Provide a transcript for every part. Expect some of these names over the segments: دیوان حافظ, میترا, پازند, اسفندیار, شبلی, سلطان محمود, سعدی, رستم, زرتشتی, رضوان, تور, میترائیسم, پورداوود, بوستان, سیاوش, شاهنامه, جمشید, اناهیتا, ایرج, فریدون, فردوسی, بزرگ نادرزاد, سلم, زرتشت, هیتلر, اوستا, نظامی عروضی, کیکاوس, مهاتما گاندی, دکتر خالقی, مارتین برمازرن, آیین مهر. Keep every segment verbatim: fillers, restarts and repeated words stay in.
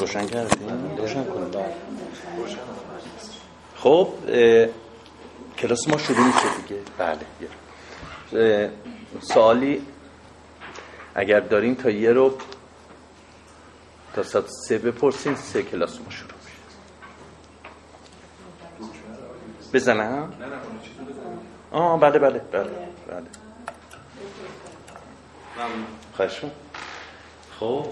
روشن کردیم؟ روشن کنیم. خب کلاس ما شروع میشه دیگه. بله. سوالی اگر دارین تا یه رو تا ساعت سه بپرسین، سه کلاس ما شروع میشه. بزنم؟ آه بله بله بله بله. خواهش می‌کنم. خب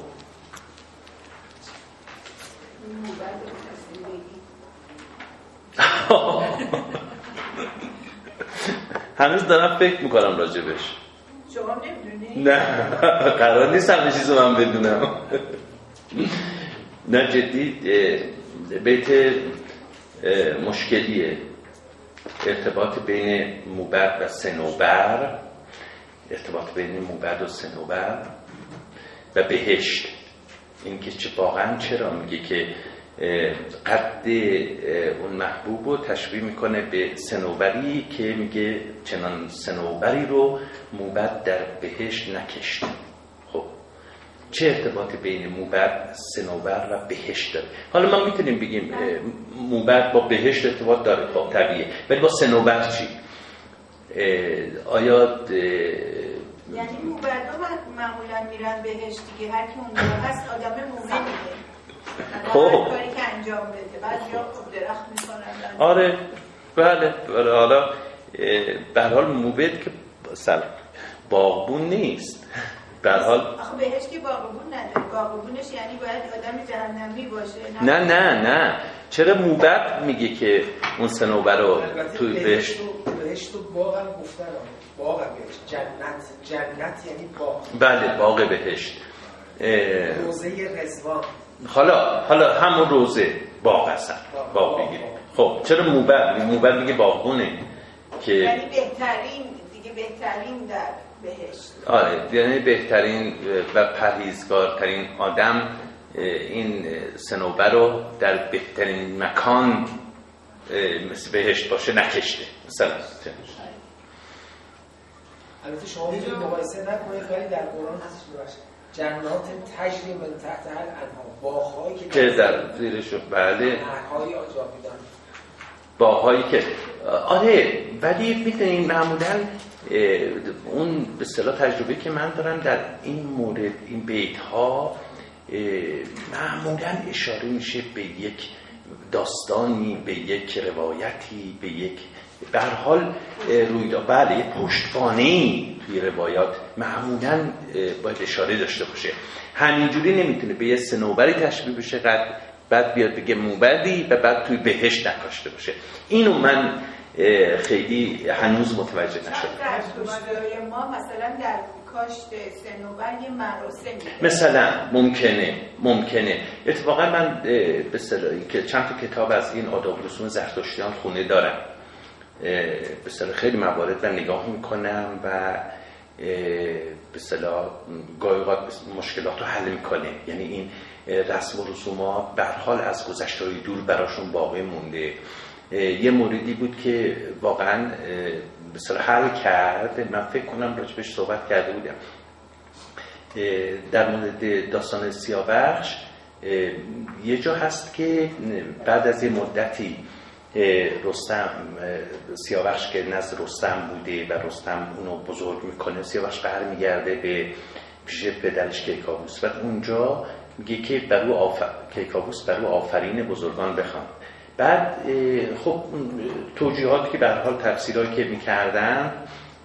هنوز دارم فکر میکنم راجبش. شما نمیدونی؟ نه قرار نیست همه چیزو من بدونم. نه جدی بیت مشکلیه. ارتباط بین موبد و صنوبر، ارتباط بین موبد و صنوبر و بهشت. این که واقعا چرا میگه که قد اون محبوب رو تشبیه میکنه به صنوبری که میگه چنان صنوبری رو موبد در بهشت نکشت. خب چه ارتباطی بین موبد، صنوبر و بهشت داره؟ حالا ما میتونیم بگیم موبد با بهشت ارتباط داره، خب طبیعیه، ولی با صنوبر چی؟ آیا یعنی موبدها معمولا میرن بهشت دیگه، هر کی اونجا هست آدم موبده. خب کاری که انجام بده بعد یا خوب درخت میکنن. آره بله. حالا به هر حال موبد که سلام باغبون نیست. به هر حال آخه بهشت که باغبون نداره. باغبونش یعنی باید آدم جهنمی باشه. نه نه نه. چرا موبد میگه که اون صنوبر رو تو بهشت بهشت و باغ هم گفتن. باغ بهشت، جنت، جنت یعنی باغ. بله باغ بهشت. روزه رضوان. حالا حالا همون روزه باغ هستن. باغ بگیریم. خب چرا موبد؟ موبد میگه باغونه که یعنی بهترین دیگه، بهترین در بهشت. آره یعنی بهترین و پرهیزگارترین آدم این صنوبر رو در بهترین مکان مثل بهشت باشه نکشته مثلا. البته شما میتونید مقایسه نکنید ولی در قرآن هست جنات تجری من تحت الانهار، باغ‌هایی که در زیرش. بله باغ‌های آجاقیدن، باغ‌هایی که آره. ولی می‌دونین معمولاً اون به اصطلاح تجربه که من دارم در این مورد، این بیت‌ها معمولاً اشاره میشه به یک داستانی، به یک روایتی، به یک به هر حال رویداد. بله یه پشتوانه‌ای توی روایات معمولاً باید اشاره داشته باشه. همینجوری نمیتونه به یه صنوبری تشبیه بشه قد، بعد بیاد بگه موبدی و بعد توی بهشت نکاشته باشه. اینو من خیلی هنوز متوجه نشدم. در ما مثلا در کاشت صنوبر یه مراسمی مثلا ممکنه ممکنه اتفاقا من به اصطلاحی که چند تا کتاب از این آداب و رسوم زرتشتیان خونه دارم، به اصطلاح خیلی موارد رو نگاه میکنم و به اصطلاح گاهی اوقات مشکلات رو حل میکنه. یعنی این رسم و رسوم‌ها به هر حال از گذشته‌های دور براشون باقی مونده. یه موردی بود که واقعا به اصطلاح حل کرد، من فکر کنم راجبش صحبت کرده بودم در مورد داستان سیاوش. یه جا هست که بعد از یه مدتی رستم، سیاوش که نزد رستم بوده و رستم اونو بزرگ میکنه، سیاوش قهر میگرده به پیش پدرش کیکاوس و اونجا میگه که برو آفر... کیکاوس برو آفرین بزرگان بخوان. بعد خب توجیهاتی که به هر حال تفسیرایی که میکردن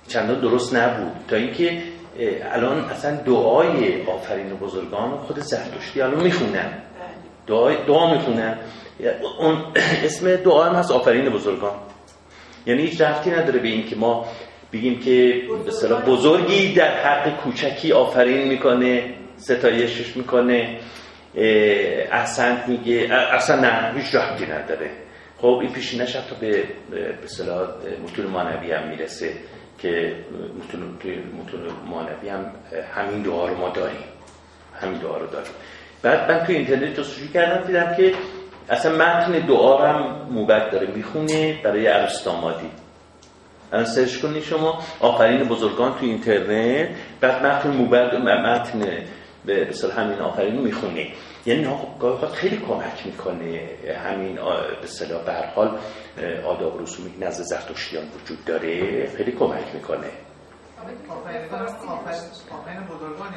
چندان درست نبود، تا اینکه الان اصلا دعای آفرین بزرگان خود زرتشتی الان میخونن، دعای دعا میخونن. اون اسم دعا هم هست آفرین بزرگان. یعنی هیچ رفتی نداره به این که ما بگیم که به اصطلاح بزرگی در حق کوچکی آفرین میکنه، ستایشش میکنه، احسنت میگه. اصلا نه هیچ رفتی نداره. خب این پیشینش حتی به به اصطلاح متون معنوی هم میرسه که متون متون معنوی هم همین دعا رو ما داریم، همین دعا رو داریم. بعد من تو اینترنت جستجو کردم دیدم که اصلا متن دعا رو هم موبد داره میخونه برای عروس دامادی. الان سرچ کنید شما آفرین بزرگان تو اینترنت، بعد متن موبد، متن به اصطلاح همین آفرینو میخونیم. یعنی ناخودآگاه خیلی کمک میکنه همین به اصطلاح به هر حال آداب و رسومی که نزد زرتشتیان وجود داره خیلی کمک میکنه.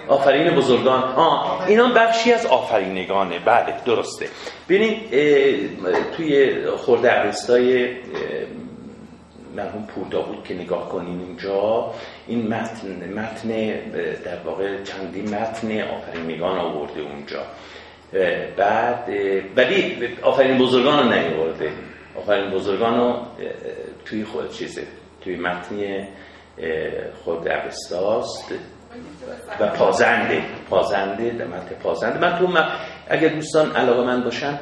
آفرین بزرگان آه. اینا بخشی از آفرینگانه. بله درسته. ببینید توی خورده اوستای مرحوم پورداوود که نگاه کنین اینجا این متن متن در واقع چندین متن آفرینگان آورده اونجا. بعد ولی آفرین بزرگان رو نیاورده. آفرین بزرگان رو توی خود چیزه توی متن خود اوستاست و پازنده پازنده در متن پازنده. من تو من اگر دوستان علاقه من باشن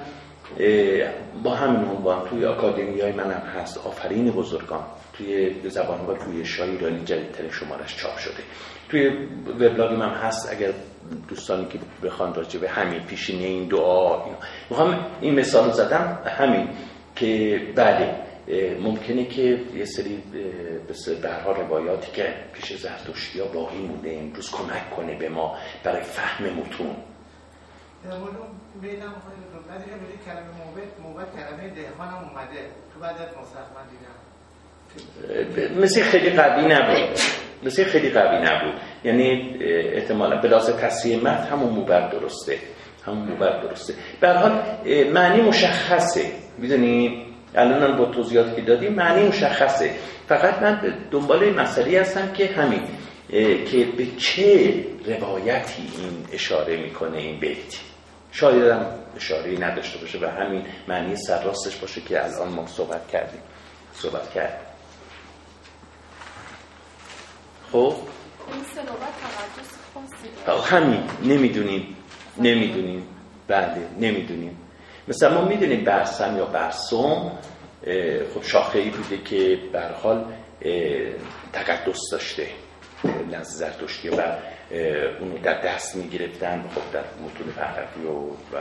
با همین عنوان توی اکادمیای منم هست آفرین بزرگان توی زبان و گویش های ایرانی جدیدترین شمارش چاپ شده. توی وبلاگ من هست اگر دوستانی که بخوان راجع به همین پیشینه این دعا اینا میخوام این مثالو زدم همین که بله ممکنه که یه سری به هر حال روایاتی که پیش زرتشتی‌ها باقی مونده امروز کمک کنه به ما برای فهم متون. اول می‌بینم بعد از همین کلمه موبت موبت کلمه دهقانم اومده تو بعد از مصاحبه دیدم مثل خیلی قوی نبود مثل خیلی قوی نبود یعنی احتمالاً بلاس تصحیح متن همون موبت درسته همون موبت درسته به هر حال معنی مشخصه می‌دونی الانم با توضیحاتی که دادیم معنی مشخصه. فقط من دنبال این مسئله هستم که همین که به چه روایتی این اشاره میکنه این بیت. شاید هم اشاره‌ای نداشته باشه و همین معنی سرراستش باشه که الان ما صحبت کردیم صحبت کردیم. خب این صحبت خاصی همین نمیدونیم نمیدونیم بله نمیدونیم. مثلا ما میدونیم برسم یا برسوم خب شاخه‌ای بوده که به هر حال تقدس داشته نزد زرتشتی و اونو در دست میگرفتن. خب در متون پهلوی و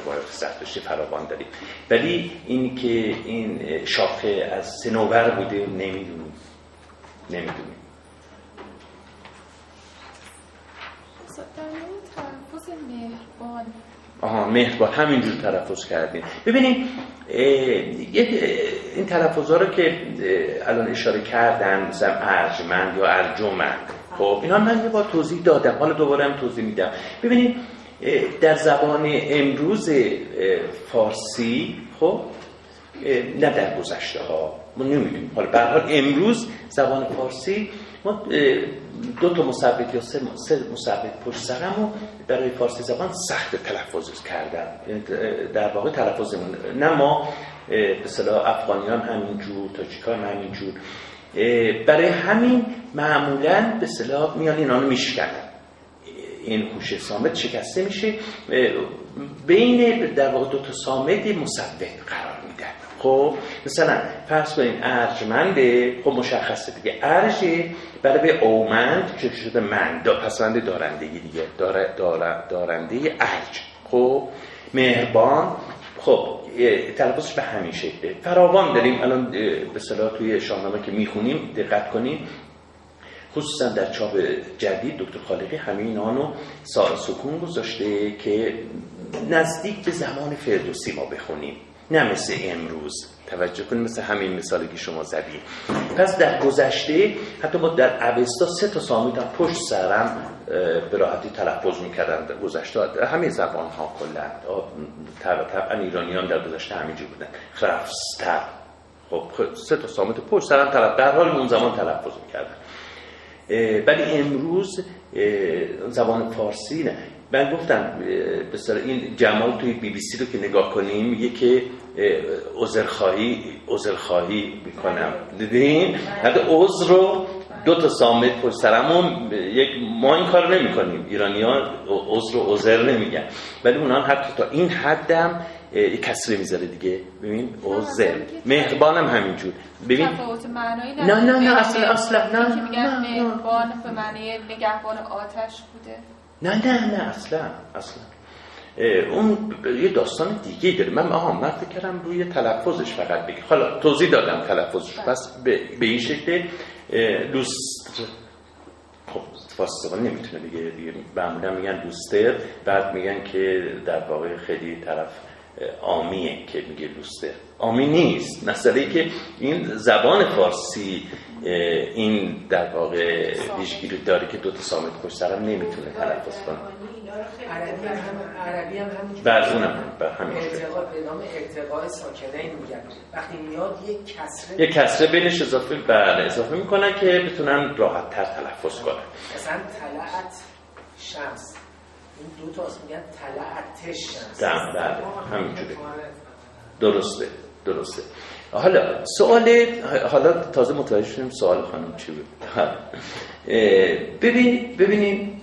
روایات زرتشتی فراوان داریم ولی این که این شاخه از صنوبر بوده نمیدونیم نمیدونیم. در مورد تلفظ مهربان آها مهربان همینجور تلفظ کردیم. ببینید این تلفظها رو که الان اشاره کردم مثلا ارجمند یا ارجمند خب اینا من یه بار توضیح دادم حالا دوباره هم توضیح میدم. ببینید در زبان امروز فارسی خب نه در گذشته ها ما نمیدونیم حالا به هر حال امروز زبان فارسی ما دو تا مثبت یا سه مثبت پشت سرمو برای فارسی زبان سخت تلفظ کردن. در واقع تلفظمون نه ما به اصطلاح افغانیان همینجور تاجیکان همینجور برای همین معمولا به اصطلاح میان اینا رو میشکنن. این هوش صامت شکسته میشه بین در واقع دو تا صامت مثبت قرار میدن. خب مثلا فرض کنین ارجمنده خب مشخصه دیگه ارج برای به اومند که شده من دا پسند دارندگی دیگه داره داره دارنده ارج. خب مهربان خب تلفظش به همین شکله فراوان داریم الان به اصطلاح توی شاهنامه که میخونیم دقت کنین خصوصا در چاپ جدید دکتر خالقی همین آنو سا سکون گذاشته که نزدیک به زمان فردوسی ما بخونیم نه مثل امروز. توجه کنید مثل همین مثالی که شما زدید. پس در گذشته حتی ما در اوستا سه تا صامت هم پشت سرم به راحتی تلفظ می‌کردن در گذشته همه زبان‌ها کلا طبعا ایرانیان در گذشته همینجوری بودن خرفستر خب سه تا صامت پشت سرم تلفظ در حال اون زمان تلفظ می‌کردن. ولی امروز زبان فارسی نه من گفتم به سر این جمال توی بی بی سی رو که نگاه کنیم میگه که عذرخواهی عذرخواهی میکنم دیدین حتی عذر رو دو تا صامت پشت سرمون یک ما این کارو نمیکنیم ایرانیان عذر رو عذر نمیگن ولی اونا حتی تا این حدم کسره میذاره دیگه. ببین عذر مهربانم همینجور ببین تفاوت معنایی نه نه نه اصلا اصلا نه که میگن مهربان به معنی نگهبان آتش بوده نه نه نه اصلا اصلا اون یه داستان دیگه داره. من آها من فکر کردم روی تلفظش فقط بگی حالا توضیح دادم تلفظش. پس به این شکل دوست خب فاستوال نمیتونه دیگه بیاریم. معمولا میگن لوستر، بعد میگن که در واقع خیلی طرف عامیه که میگه لوستر. عامی نیست. مسئله ای که این زبان فارسی این در واقع ویژگی رو داره که دو تا صامت پشت سر هم نمیتونه تلفظ کنه. عربی هم عربی هم همین برزونم همین ارتقا به نام ارتقاء ساکنین میگن. وقتی میاد یک کسره یک کسره بینش اضافه بله اضافه میکنن که بتونن راحت تر تلفظ کنن. مثلا طلعت شمس این دو تا اسم میگن طلعت شمس. بله همینجوری. درسته درسته. حالا سوال حالا تازه متوجه شدیم سوال خانم چی بود. ببین ببینیم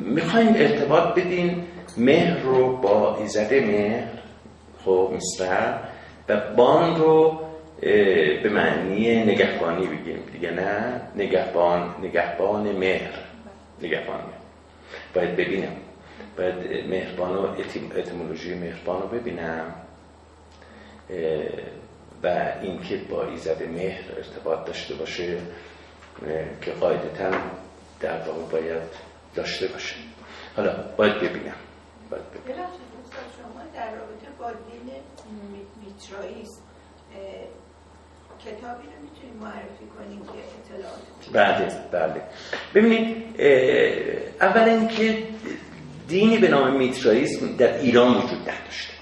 میخوایم ارتباط بدین مهر رو با ایزده مهر خب مصرع و بان رو به معنی نگهبانی بگیم دیگه نه نگهبان نگهبان مهر نگهبان باید ببینم باید مهربان رو اتیمولوژی مهربان رو ببینم و اینکه با ایزد مهر ارتباط داشته باشه که قاعدتاً در واقع باید داشته باشه. حالا باید ببینم باید ببینم بلاشت دوستان شما در رابطه با دین میترائیسم کتابی رو میتونیم معرفی کنیم که اطلاعات بله بله ببینید اولا اینکه دینی به نام میترائیسم در ایران وجود نداشته.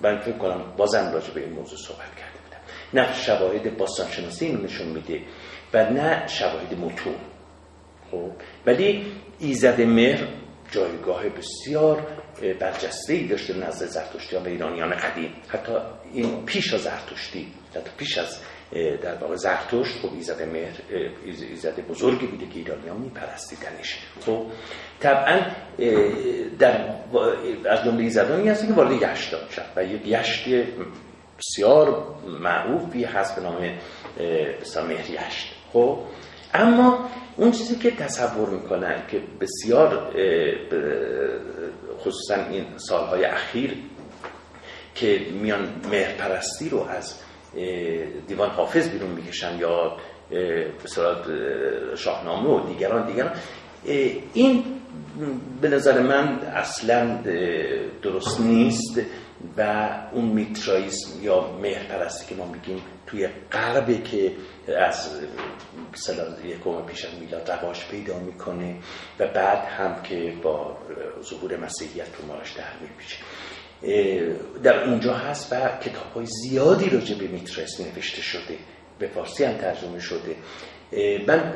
من فکر کنم بازم راجع به این موضوع صحبت کرده بودم. نه شواهد باستانشناسی اینو نشون میده و نه شواهد متون. خب ولی ایزد مهر جایگاه بسیار برجسته‌ای داشته نزد زرتشتیان و ایرانیان قدیم. حتی این پیش از زرتشتی، حتی پیش از در واقع زرتشت خب ایزد مهر ایزد بزرگی بوده که ایرانیان میپرستیدنش. خب طبعا در از جمله ایزدانی هست که وارد یشت شد و یک یشت بسیار معروفی هست به نام مهر یشت. خب اما اون چیزی که تصور میکنن که بسیار خصوصا این سالهای اخیر که میان مهرپرستی رو از دیوان حافظ بیرون میکشن یا به شاهنامه و دیگران دیگران این به نظر من اصلا درست نیست و اون میترائیسم یا مهرپرستی که ما میگیم توی غربه که از یکم پیش از میلاد رواج پیدا میکنه و بعد هم که با ظهور مسیحیت رو ماراش در میپیچه در اونجا هست و کتاب‌های زیادی راجع به میترائیسم نوشته شده به فارسی هم ترجمه شده. من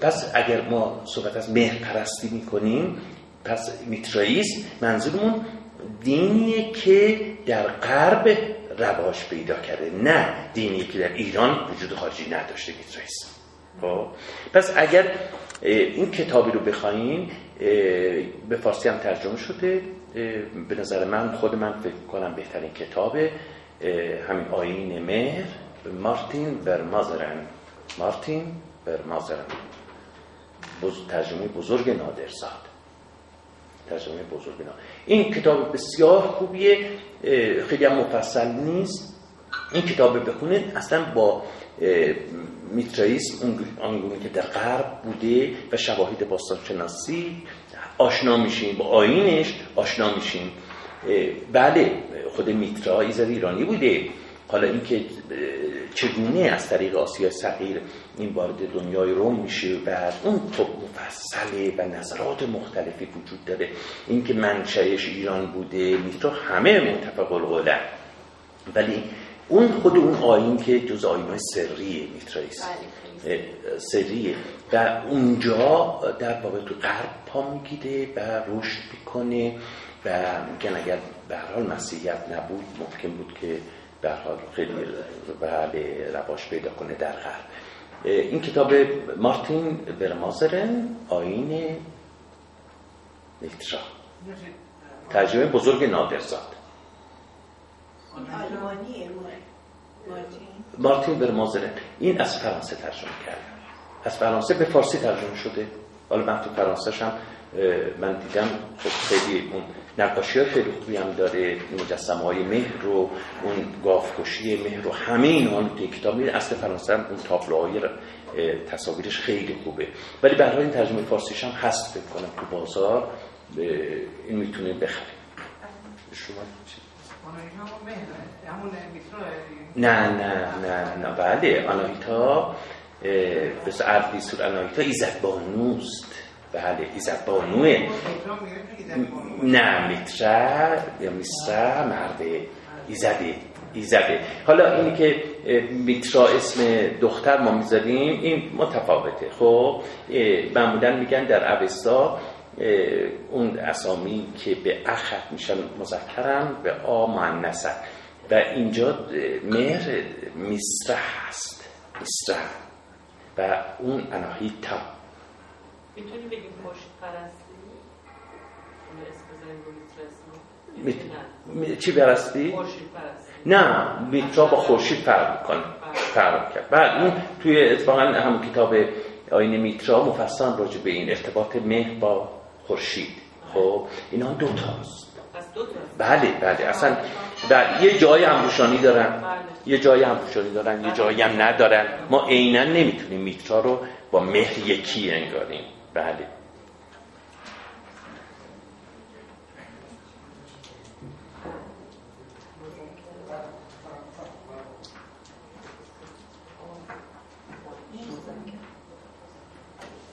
پس اگر ما صحبت از مهرپرستی میکنیم پس میترائیسم منظورمون دینیه که در غرب رواج پیدا کرده نه دینیه که در ایران وجود خارجی نداشته میترائیسم. پس اگر این کتابی رو بخوایم به فارسی هم ترجمه شده به نظر من خود من فکر کنم بهترین کتاب همین آیین مهر مارتین برمازرن مارتین برمازرن ترجمه بزرگ نادرزاد ترجمه بزرگ نادرزاد. این کتاب بسیار خوبیه خیلی هم مفصل نیست. این کتاب بخونید اصلا با میترائیسم آنگونه که در غرب بوده و شواهد باستانشناسی آشنا میشیم با آیینش آشنا میشیم. بله خود میترا ایزد ایرانی بوده. حالا اینکه چگونه از طریق آسیای صغیر این وارد دنیای روم میشه و بعد اون طب مفصله و نظرات مختلفی وجود داره. اینکه منشأش ایران بوده میترا همه متفق القولن ولی اون خود اون آیین که جز آیین‌های سری میترائیسم سریه و اونجا در واقع تو غرب پا میگیره و رشد میکنه و میگن اگر به هر حال مسیحیت نبود ممکن بود که به هر حال خیلی بله رواج پیدا کنه در غرب. این کتاب مارتین برمازرن آیین میترا ترجمه بزرگ نادرزاد آلمانیه مارتین مارتین برمازرن این از فرانسه ترجمه کرده. از فرانسه به فارسی ترجمه شده. حالا متن فرانسه‌ش هم من دیدم خب خیلی اون نقاشی ها خیلی خوبی هم داره، مجسمه های مهر رو، اون گافکشی مهر رو، همه اینا رو توی کتاب میده. اصل فرانسه هم اون تابلوهای تصاویرش خیلی خوبه، ولی به هر حال این ترجمه فارسیش هم هست فکر کنم تو بازار، این میتونه بخرید. شما چی؟ نه نه نه نه بله، اناهیتا بس عربی سور اناهیتا ایزد بانوست. بله ایزد بانوه. نه میترا یا میترا مرده، ایزده ایزده. حالا اینی که میترا اسم دختر ما میذاریم این متفاوته. خب معمولا میگن در اوستا اون اسامی که به اخ میشن مذکرن به آ مؤنث، و اینجا مهر میسره هست، میسره و اون اناهیتا. میتونی بگیم خورشید پرستی؟ اون اسم بزنیم به میترا اسم چی برستی؟ خورشید پرستی. نه میترا با خورشید فرق میکنه، فرق کرد. بعد اون توی اتفاقا همون کتاب آیین میترا مفصل راجع به این ارتباط مهر با خورشید. خب اینا دو تاست. بله بله اصلا بله. یه جای همپوشانی دارن، یه جای همپوشانی دارن، یه جایی هم ندارن. ما عیناً نمیتونیم میترا رو با مهر یکی انگاریم. بله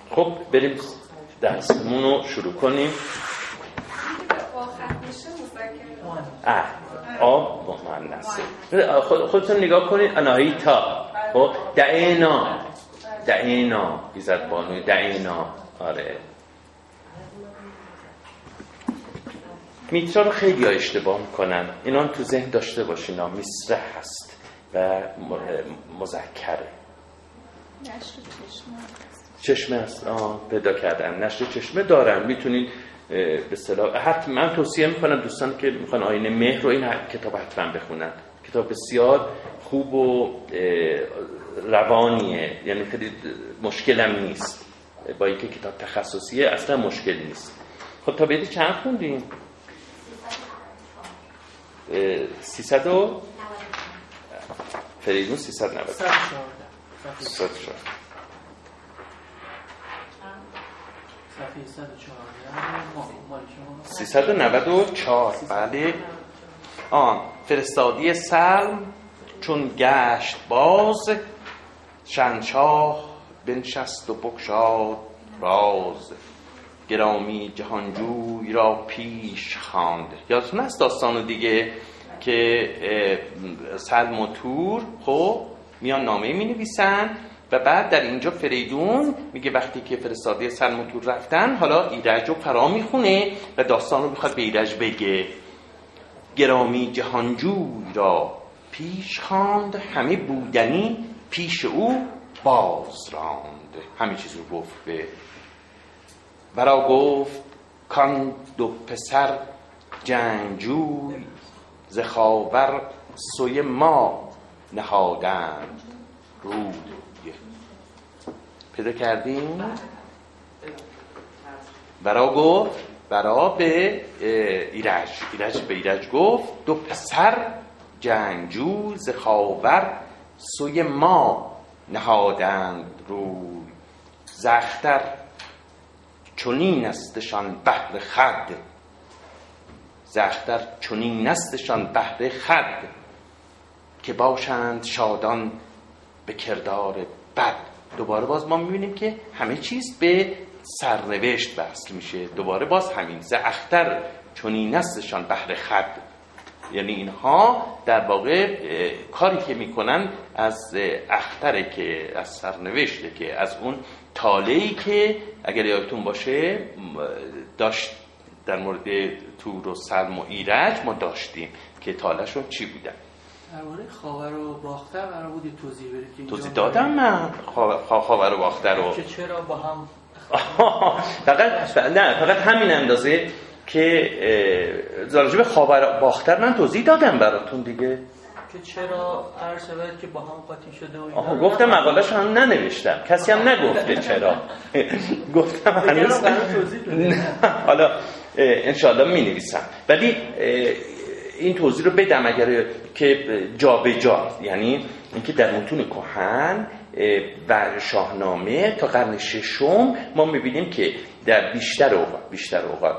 خب بریم درسمون رو شروع کنیم. اه آب مؤنثه. خود خودتون نگاه کنید اناهیتا، خب دعینا دعینا ایزد بانوی دعینا. آره میترا رو خیلی ها اشتباه میکنن، اینا تو ذهن داشته باشین، ها میسره هست و مذکره. نشر چشمه چشمه است. آه پیدا کردم، نشر چشمه دارم. میتونید به اصطلاح حتما من توصیه میکنم دوستان که میخوان آیین مهر رو این کتاب حتما بخونن. کتاب بسیار خوب و روانیه، یعنی خیلی مشکل هم نیست. با اینکه کتاب تخصصیه اصلا مشکل نیست. خب تا بیدی چند خوندیم؟ سیصد و فریدون سیصد نود سیصد شد سیصد و نود و چهار. بله آن فرستادی سلم چون گشت باز، شنشاه بنشست و بگشاد راز، گرامی جهانجوی را پیش خواند. یادتون هست داستانو دیگه که سلم و تور خب میان نامه می نویسن و بعد در اینجا فریدون میگه وقتی که فرستاده سلم و تور رفتن، حالا ایرج رو فرا میخونه و داستان رو میخواد به ایرج بگه. گرامی جهانجوی را پیش خواند، همه بودنی پیش او باز راند. همه چیز رو گفت به ورا، گفت کان دو پسر جنگجوی، ز خاور سوی ما نهادند رود. پیدا کردیم؟ برا گفت، برا به ایرج، ایرج به ایرج گفت دو پسر جنگجوی ز خاور سوی ما نهادند روی، ز اختر چنین استشان بهر خد، ز اختر چنین استشان بهر خد، که باشند شادان به کردار بد. دوباره باز ما میبینیم که همه چیز به سرنوشت وصل میشه. دوباره باز همین ز اختر چنین استشان بهر خد، یعنی اینها در واقع کاری که میکنن از اختره که از سرنوشته، که از اون تاله‌ای که اگر یادتون باشه داشت در مورد تور و سلم و ایرج ما داشتیم که تاله‌شون چی بودن. درباره خاور رو باختر قرار بود توضیح بده که توضیح دادم من خاور رو باختر رو که چرا با هم فقط نه فقط همین اندازه که راجب خاور باختر من توضیح دادم براتون دیگه که چرا هر شبه که با هم قاطی شده و اینا. آها گفتم مقاله‌شو هم ننوشتم، کسی هم نگفته چرا. گفتم هنوز حالا انشاءالله می نویسم، ولی این توضیح رو بدم اگر که جا به جا، یعنی اینکه در متون کهن و شاهنامه تا قرن ششم ما میبینیم که در بیشتر اوقات بیشتر اوقات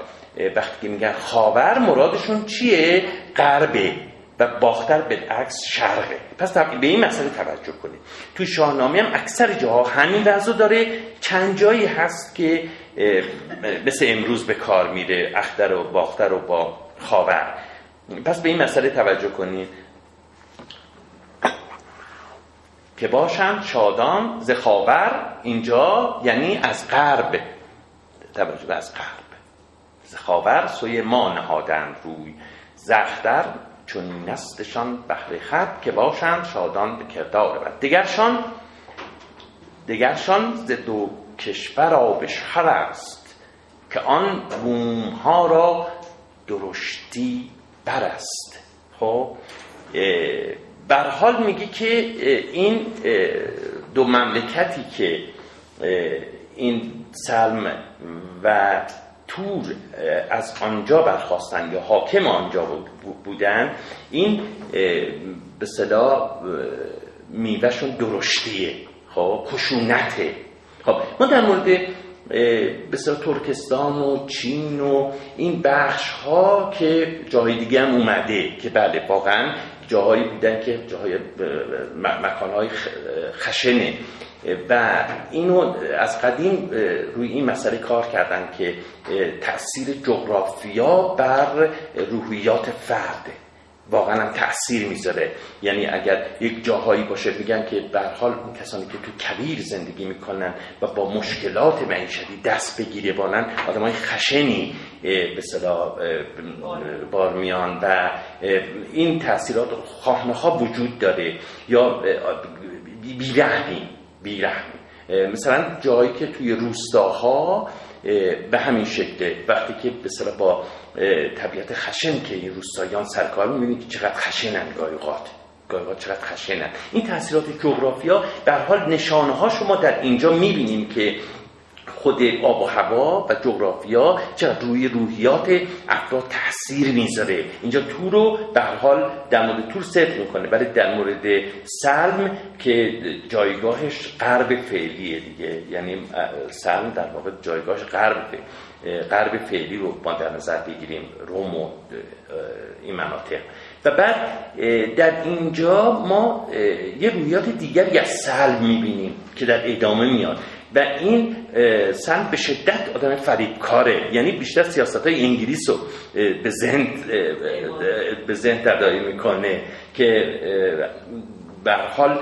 وقتی میگن خاور مرادشون چیه؟ غربه و باختر بالعکس شرقه. پس به این مسئله توجه کنید. توی شاهنامه هم اکثر جاها همین وضع داره، چند جایی هست که مثل امروز به کار میره اختر و باختر و با خاور. پس به این مسئله توجه کنید که باشند شادان ز خاور، اینجا یعنی از غرب، توجه به از غرب، ز خاور سوی ما نهادند روی، ز اختر چون نستشان بهر خود، که باشند شادان به کردار بد، دگرشان دگرشان ز دو کشور آبشخور است، که آن بوم ها را درشتی برست. خب به هر حال میگه که این دو مملکتی که این سلم و تور از آنجا برخاستن یا حاکم آنجا بودن، این به اصطلاح میوهشون درشتیه، خب خشونته. خب ما در مورد به اصطلاح ترکستان و چین و این بخش ها که جای دیگه هم اومده که بله واقعا جاهایی بودن که جاهای مکانهای خشنه و اینو از قدیم روی این مسئله کار کردن که تأثیر جغرافیا بر روحیات فرد واقعا هم تأثیر میذاره. یعنی اگر یک جاهایی باشه میگن که به هر حال کسانی که تو کویر زندگی میکنن و با مشکلات معیشتی دست به گریبانن بانن، آدمای خشنی به اصطلاح بار میان و این تأثیرات خواهنخواه وجود داره یا بیرحمی بیرحمی مثلا جایی که توی روستاها به همین شکله وقتی که به اصطلاح با طبیعت خشن که این روستاییان سرکار می‌بینید که چقدر خشنن گایقات گایقات چقدر خشنن. این تاثیرات جغرافیا در حال نشانه‌ها شما در اینجا می‌بینیم که خود آب و هوا و جغرافیا چقدر روی روحیات افراد تاثیر میذاره. اینجا تور رو به هر حال در مورد تور صدق میکنه، ولی در مورد سلم که جایگاهش غرب فعلیه دیگه، یعنی سلم در واقع جایگاهش غربه، غرب فعلی رو ما در نظر بگیریم، روم و این مناطق. و بعد در اینجا ما یه رویات دیگری از سلم میبینیم که در ادامه میاد و این سلم به شدت آدم فریبکاره، یعنی بیشتر سیاست‌های انگلیس رو به ذهن به ذهن تداعی میکنه که به هر حال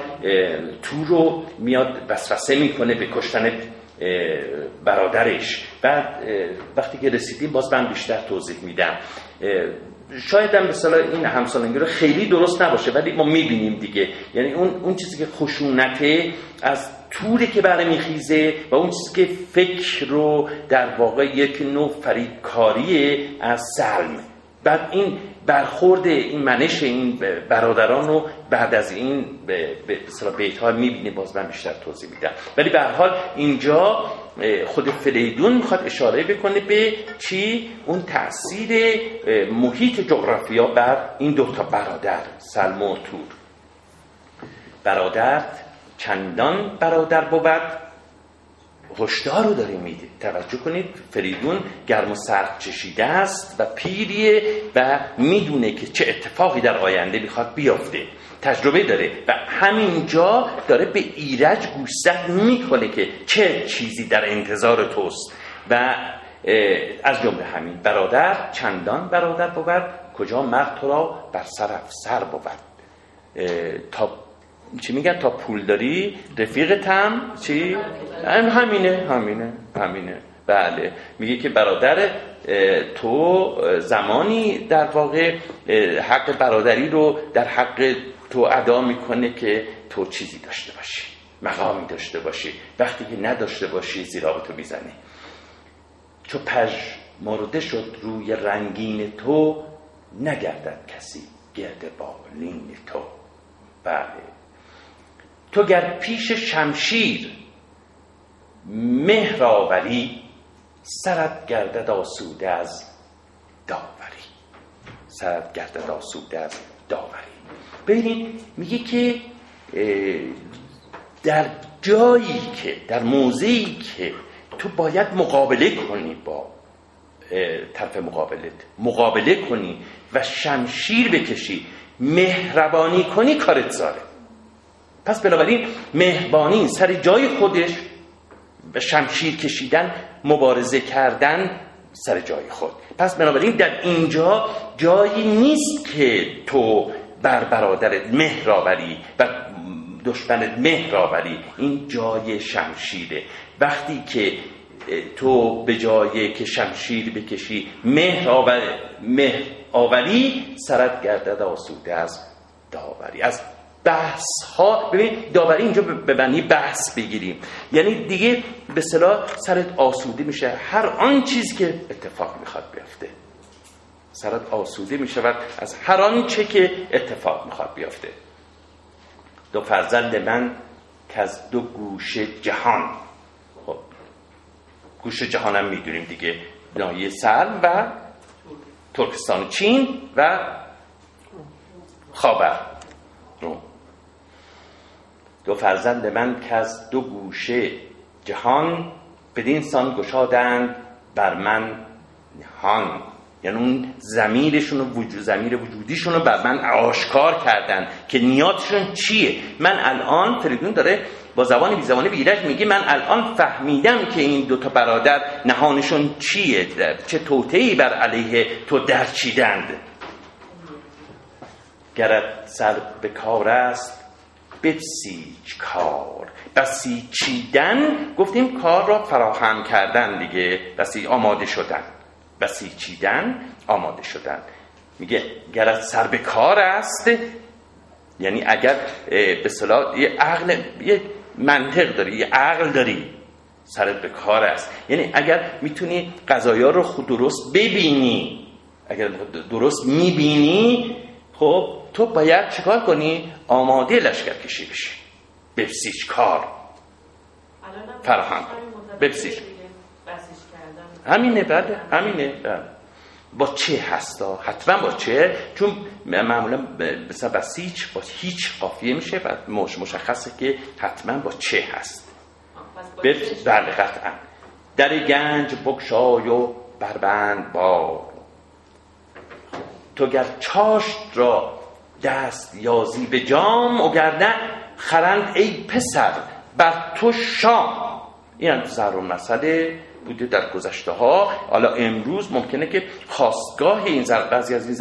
تور رو میاد وسوسه میکنه به کشتن برادرش. بعد وقتی که رسیدیم باز من بیشتر توضیح میدم. شاید هم مثلا این همسالنگی رو خیلی درست نباشه، ولی ما میبینیم دیگه، یعنی اون اون چیزی که خشونته از توره که برمیخیزه و اون چیزی که فکر رو در واقع یک نوع فریبکاری از سلم. بعد این برخورد این منش این برادران رو بعد از این به اصطلاح به، به بیت‌ها می‌بینه. باز من بیشتر توضیح میدم، ولی به هر حال اینجا خود فریدون میخواد اشاره بکنه به چی؟ اون تأثیر محیط جغرافیا بر این دو تا برادر سلم و تور. برادر چندان برادر بود، هشدار رو داره میده. توجه کنید فریدون گرم و سرد چشیده است و پیریه و میدونه که چه اتفاقی در آینده میخواد بیفته، تجربه داره و همینجا داره به ایرج گوشزد میکنه که چه چیزی در انتظار توست و از جمله همین برادر چندان برادر بود، کجا مرد تو را بر سر افسر بود، تا چی میگن تا پول داری رفیقتم چی؟ همینه همینه همینه بله. میگه که برادر تو زمانی در واقع حق برادری رو در حق تو ادا میکنه که تو چیزی داشته باشی، مقامی داشته باشی، وقتی که نداشته باشی زیرا به تو میزنه. چو پژ مرده شد روی رنگین تو، نگردد کسی گرد بالین تو. بله تو گر پیش شمشیر مهر آوری، سرت گردد آسوده از داوری. سرت گردد آسوده از داوری. ببینید میگه که در جایی که در موضعی که تو باید مقابله کنی با طرف مقابلت، مقابله کنی و شمشیر بکشی، مهربانی کنی، کارت زاره. پس بنابراین مهربانی سر جای خودش و شمشیر کشیدن، مبارزه کردن سر جای خود. پس بنابراین در اینجا جایی نیست که تو بر برادرت مهر آوری و دشمنت مهر آوری. این جای شمشیره. وقتی که تو به جایی که شمشیر بکشی مهر آوری، مهر آوری سرت گردد آسوده از داوری. از بحث ها، ببین داوری اینجا به معنی بحث بگیریم، یعنی دیگه به اصطلاح سرت آسوده میشه هر آن چیز که اتفاق میخواد بیفته. سرت آسوده میشود از هر آن چه که اتفاق میخواد بیفته. دو فرزند من که از دو گوشه جهان، خب گوشه جهان هم میدونیم دیگه، ناحیه سلم و ترکستان و چین و خاور. دو فرزند من که از دو گوشه جهان، بدین سان گشادند بر من نهان. یعنی اون ضمیرشون و وجود ضمیر وجودیشون رو بر من آشکار کردن که نیاتشون چیه. من الان، فریدون داره با زبان بی زبانه به ایرج میگه، من الان فهمیدم که این دوتا برادر نهانشون چیه، چه توطئه‌ای بر علیه تو درچیدند. گرت سر به کار است بسیج کار. بسیچیدن گفتیم کار را فراهم کردن دیگه، بسیج آماده شدن، بسیچیدن آماده شدن. میگه گرت سر به کار است، یعنی اگر به صلاح یه عقل، یه منطق داری، یه عقل داری، سرت به کار است. یعنی اگر میتونی قضایا رو خود درست ببینی، اگر درست میبینی، خب تو باید چیکار کنی؟ آماده لشکر کشی بشی. بسیج کار فراهم، بسیج همینه. بعد همینه با چه هستا، حتما با چه، چون معمولا مثلا بسیج با هیچ قافیه میشه و مشخصه که حتما با چه هست. بله قطعا. در گنج بگشای و بربند بار، تو گر چاشت را دست یازی به جام، اگر نه خرند ای پسر بر تو شام. این هم زر و مسئله بوده در گذشته ها. حالا امروز ممکنه که خاستگاه این زر، بعضی از این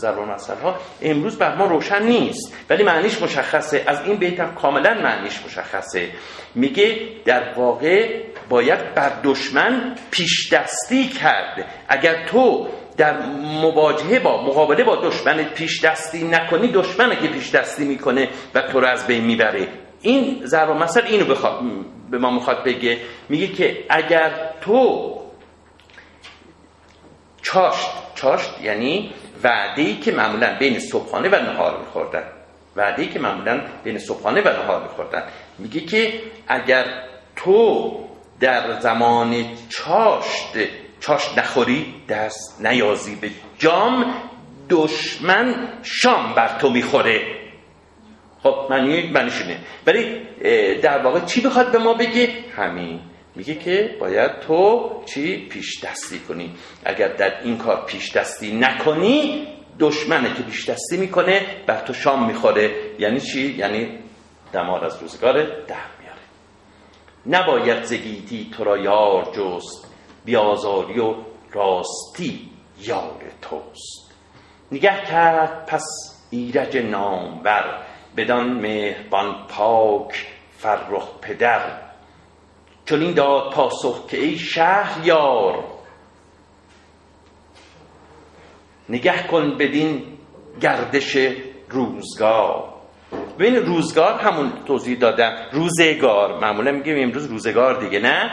زر و مسئله ها امروز بر ما روشن نیست، ولی معنیش مشخصه. از این بیت هم کاملا معنیش مشخصه. میگه در واقع باید بر دشمن پیش دستی کرد. اگر تو در مواجهه با، مقابله با دشمن پیش دستی نکنی، دشمنه که پیش دستی میکنه و تو رو از بین میبره. این ضرب المثل اینو بخواد به ما میخواد بگه. میگه که اگر تو چاشت، چاشت یعنی وعده‌ای که معمولا بین صبحانه و نهار میخوردن، وعده‌ای که معمولا بین صبحانه و نهار میخوردن، میگه که اگر تو در زمان چاشت چاشت نخوری، دست نیازی به جام، دشمن شام بر تو میخوره. خب معنی معنیشونه. ولی در واقع چی بخواد به ما بگه؟ همین. میگه که باید تو چی؟ پیش دستی کنی. اگر در این کار پیش دستی نکنی، دشمنه که پیش دستی میکنه بر تو شام میخوره. یعنی چی؟ یعنی دمار از روزگار در میاره. نباید زگیتی تو را یار جست، بیازاری و راستی یار توست. نگه کرد پس ایرج نامور، بدان مهربان پاک فرخ پدر. چون این داد پاسخ که ای شهریار، نگه کن بدین گردش روزگار. ببین روزگار همون توضیح دادم، روزگار معمولا میگیم امروز روزگار دیگه، نه؟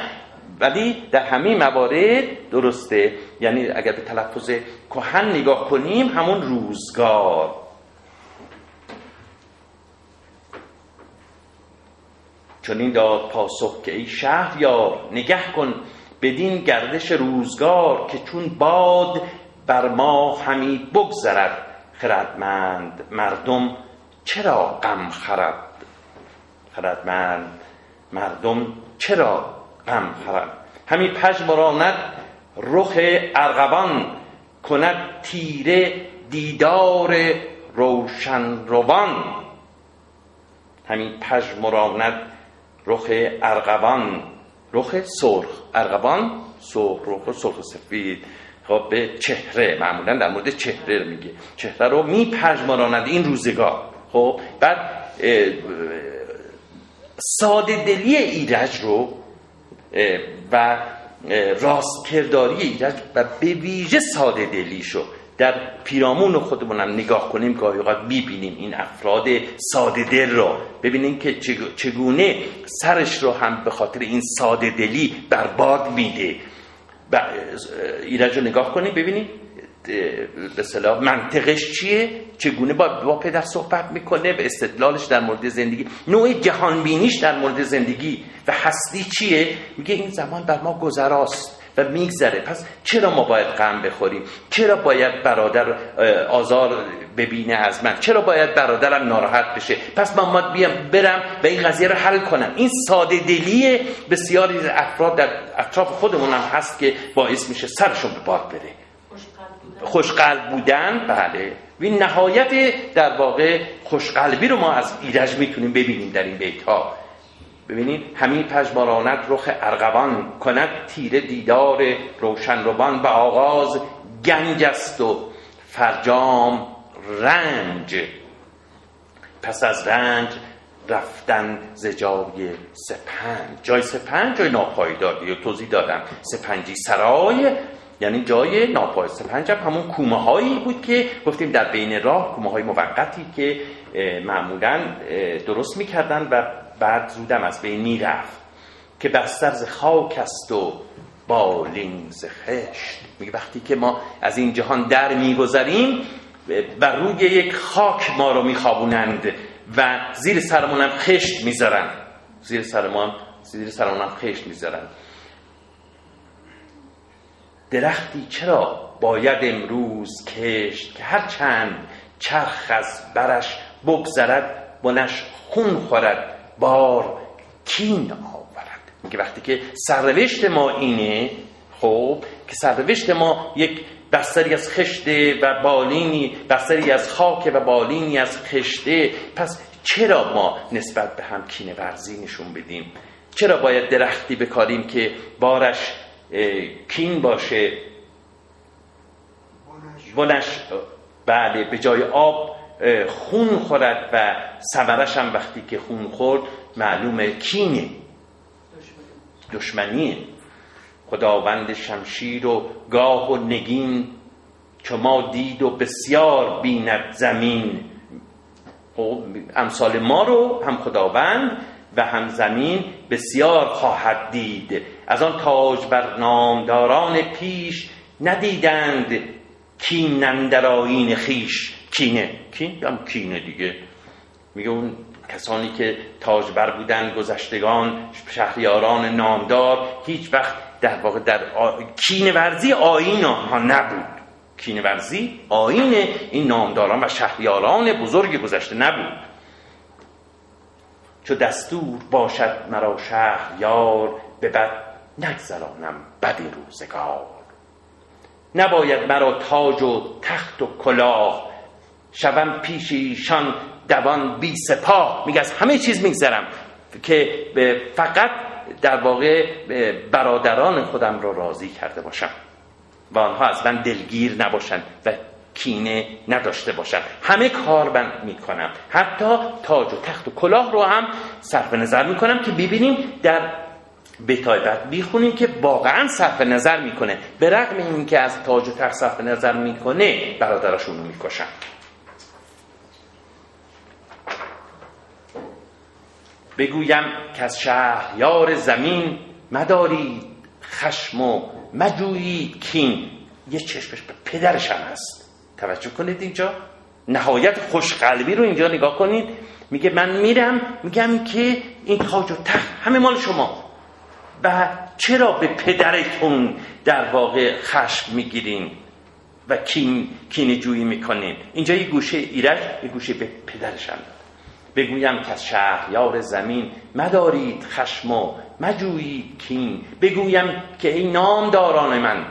ولی در همین موارد درسته، یعنی اگر به تلفظ کهن نگاه کنیم همون روزگار. چون این داد پاسخ که ای شهریار، نگه کن بدین گردش روزگار، که چون باد بر ما همی بگذرد، خردمند مردم چرا غم خورد؟ خردمند مردم چرا غم خورد؟ همی پژمراند رخ ارغوان، کند تیره دیدار روشن روان. همی پژمراند رخ ارغوان، رخ سرخ، ارغوان سرخ، رخ سرخ سفید. خب به چهره، معمولا در مورد چهره میگه، چهره رو میپژمراند این روزگار. خب بعد ساده دلی ایرج رو و راستکرداری ایرج و به ویژه ساده دلیشو در پیرامون خودمونم نگاه کنیم، گاهی اوقات میبینیم این افراد ساده دل رو، ببینیم که چگونه سرش رو هم به خاطر این ساده دلی بر باد میده. و ایرج رو نگاه کنیم ببینیم به اصطلاح منطقش چیه، چگونه با با پدر صحبت میکنه، به استدلالش در مورد زندگی، نوع جهانبینیش در مورد زندگی و هستی چیه. میگه این زمان بر ما گذراست و میگذره، پس چرا ما باید غم بخوریم؟ چرا باید برادر آزار ببینه از من؟ چرا باید برادرم ناراحت بشه؟ پس من باید بیام برم و این قضیه رو حل کنم. این ساده دلی بسیاری از افراد در اطراف خودمون هم هست که باعث میشه سرشون به باد بره. خوشقلب بودن، بله. این نهایت در واقع خوشقلبی رو ما از ایرج میتونیم ببینیم در این بیت‌ها. ببینید، همین پژمراند رخ ارغوان، کند تیره دیدار روشن روان. و آغاز گنج است و فرجام رنج، پس از رنج رفتن ز جای سپنج. جای سپنج جای ناپایدار، یا توضیح دادم سپنجی سرای یعنی جای ناپایدار. سپنج هم همون کومه هایی بود که گفتیم در بین راه، کومه های موقتی که معمولا درست میکردن و بعد زودم از بین میرفت. که بستر ز خاک است و بالین ز خشت. میگه وقتی که ما از این جهان در میگذریم، بر روی یک خاک ما رو میخوابونند و زیر سرمون هم خشت میذارن، زیر سرمون زیر سرمون هم خشت میذارن. درختی چرا باید امروز کشت، که هر چند چرخ از برش بگذرد، بنش خون خورد بار کین آورد. میگه وقتی که سرنوشت ما اینه، خب که سرنوشت ما یک بستری از خشته و بالینی، بستری از خاک و بالینی از خشته، پس چرا ما نسبت به هم کینه ورزی نشون بدیم؟ چرا باید درختی بکاریم که بارش کین باشه، بنش بله به جای آب خون خورد و ثمرش هم وقتی که خون خورد معلومه کینه، دشمنیه. خداوند شمشیر و گاه و نگین، چو ما دید و بسیار بیند زمین. خب امثال ما رو هم خداوند و هم زمین بسیار خواهد دید. از آن تاج بر نامداران پیش، ندیدند کین اندر آیین خویش. کینه، کین هم کینه دیگه. میگه اون کسانی که تاجبر بودن، گذشتگان، شهریاران نامدار، هیچ وقت در واقع در آ... کینه ورزی آیین ها نبود. کینه ورزی آیین این نامداران و شهریاران بزرگ گذشته نبود. چو دستور باشد مرا شهریار، به بد نگذرانم بدی روزگار. نباید مرا تاج و تخت و کلاه، شبم پیش ایشان دوان بی سپاه. میگه از همه چیز میگذرم که فقط در واقع برادران خودم رو راضی کرده باشم و آنها از من دلگیر نباشن و کینه نداشته باشن. همه کار من میکنم، حتی تاج و تخت و کلاه رو هم صرف نظر میکنم که ببینیم در بیتای بعد میخونیم که واقعا صرف نظر میکنه. به رغم این که از تاج و تخت صرف نظر میکنه، برادرشون رو میکشن. بگویم که از شهریار زمین، مدارید خشم و مجویید کین. یه چشمش به پدرش هم هست. توجه کنید اینجا، نهایت خوشقلبی رو اینجا نگاه کنید، میگه من میرم میگم که این تاج و تخت همه مال شما و چرا به پدرتون در واقع خشم میگیرین و کین کینه جویی میکنین؟ اینجا یه گوشه ایرج یه گوشه به پدرش هم داد. بگویم که از شهریار زمین مدارید خشم و مجویید کین، بگویم که ای نامداران من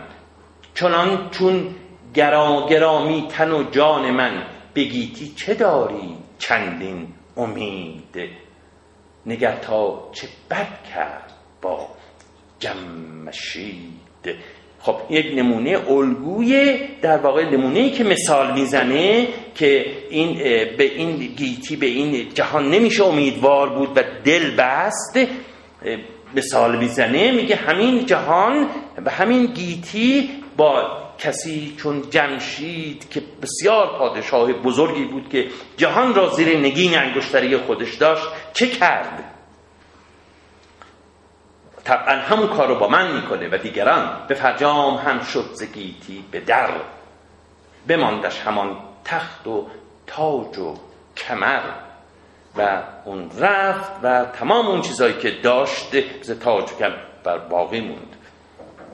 چنان چون گرا گرامی تن و جان من، بگیتی چه داری چندین امید، نگر تا چه بد کرد با جمشید. خب یک نمونه الگوی در واقع نمونه‌ای که مثال میزنه که این به این گیتی به این جهان نمیشه امیدوار بود و دل بست، مثال میزنه میگه همین جهان و همین گیتی با کسی چون جمشید که بسیار پادشاه بزرگی بود که جهان را زیر نگین انگشتری خودش داشت چه کرد؟ طبعا همون کار رو با من میکنه و دیگران. به فرجام هم شد ز گیتی به در، بماندش همان تخت و تاج و کمر. و اون رفت و تمام اون چیزایی که داشت ز تاج و کمر باقی موند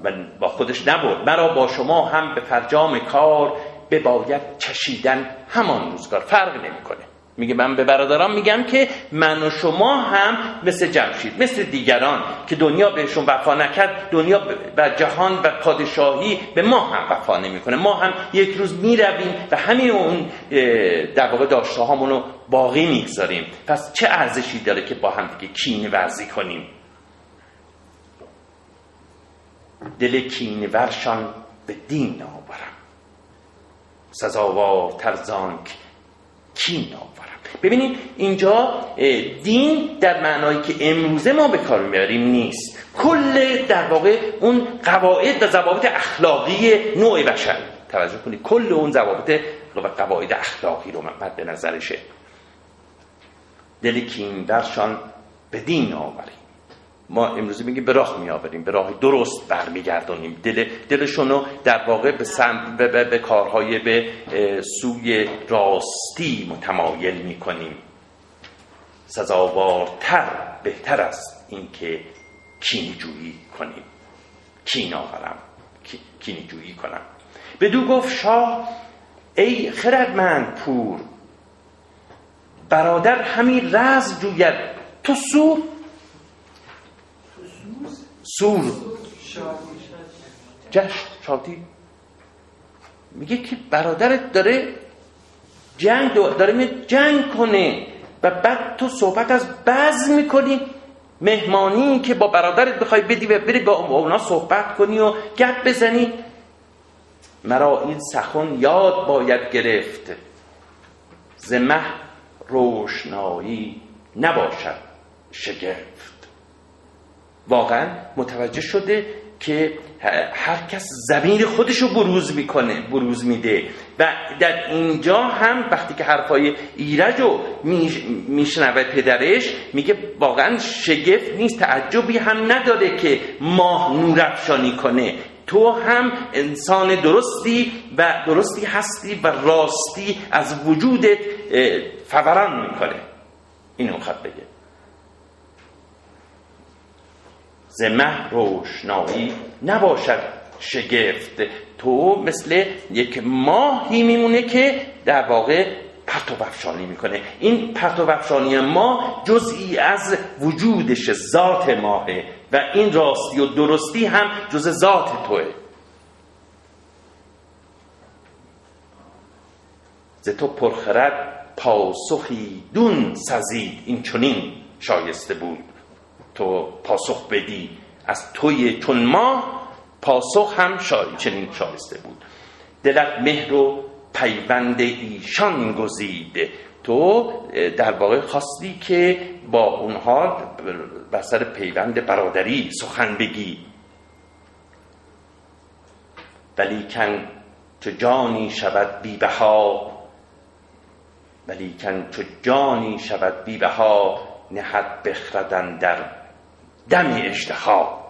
و با خودش نبرد. مرا با شما هم به فرجام کار، بباید چشیدن همان روزگار. فرق نمیکنه. میگه من به برادران میگم که من و شما هم مثل جمشید مثل دیگران که دنیا بهشون وفا نکرد، دنیا و جهان و پادشاهی به ما هم وفا نمیکنه. ما هم یک روز میرویم و همین اون در واقع داشته هامونو باقی میگذاریم. پس چه ارزشی داره که با هم دیگه کینه ورزی کنیم؟ دل کینه ورشان به دین آورم، سزاوار ترزانک کین آورم. ببینید اینجا دین در معنایی که امروزه ما به کار میبریم نیست، کل در واقع اون قواعد و ضوابط اخلاقی نوع بشر. توجه کنید کل اون ضوابط و قواعد اخلاقی رو مد به نظرشه. دل کین ورشان به دین آوریم. ما امروزه میگیم به راه میآوریم، به راه درست برمیگردونیم. دل دلشون رو در واقع به سمت به, به, به کارهای به سوی راستی متمایل میکنیم. سزاوارتر بهتر است اینکه کینجویی کنیم. کین آورم، کینجویی کنم. بدو گفت شاه ای خردمند پور، برادر همین رز جوید تو سو سور جشن شادی. میگه که برادرت داره جنگ داره می جنگ کنه و بعد تو صحبت از بزم میکنی، مهمانی که با برادرت بخوای بدی و بری با اونا صحبت کنی و گپ بزنی. مرا این سخن یاد باید گرفت، ز مه روشنایی نباشد شگفت. واقعا متوجه شده که هر کس ضمیر خودشو بروز میکنه، بروز میده. و در اینجا هم وقتی که حرفای ایرجو میشنوه پدرش میگه واقعا شگفت نیست، تعجبی هم نداره که ماه نورافشانی کنه. تو هم انسان درستی و درستی هستی و راستی از وجودت فوران میکنه. اینو خط بگه ز مه روشنایی نباشد شگفت. تو مثل یک ماهی میمونه که در واقع پرتوافشانی میکنه. این پرتوافشانی ما جزئی از وجودش، ذات ماهه و این راستی و درستی هم جز ذات توه. ز تو پرخرد پاسخی دون سزید، این چنین شایسته بود تو پاسخ بدی. از توی چون ما پاسخ هم شای چنین شایسته بود. دلت مهر و پیوند ایشان گزید. تو در واقع خواستی که با اونها بر سر پیوند برادری سخن بگی. ولیکن چو جانی شود بی بها، ولیکن چو جانی شود بی بها، نهد بخردن در دم اشتها.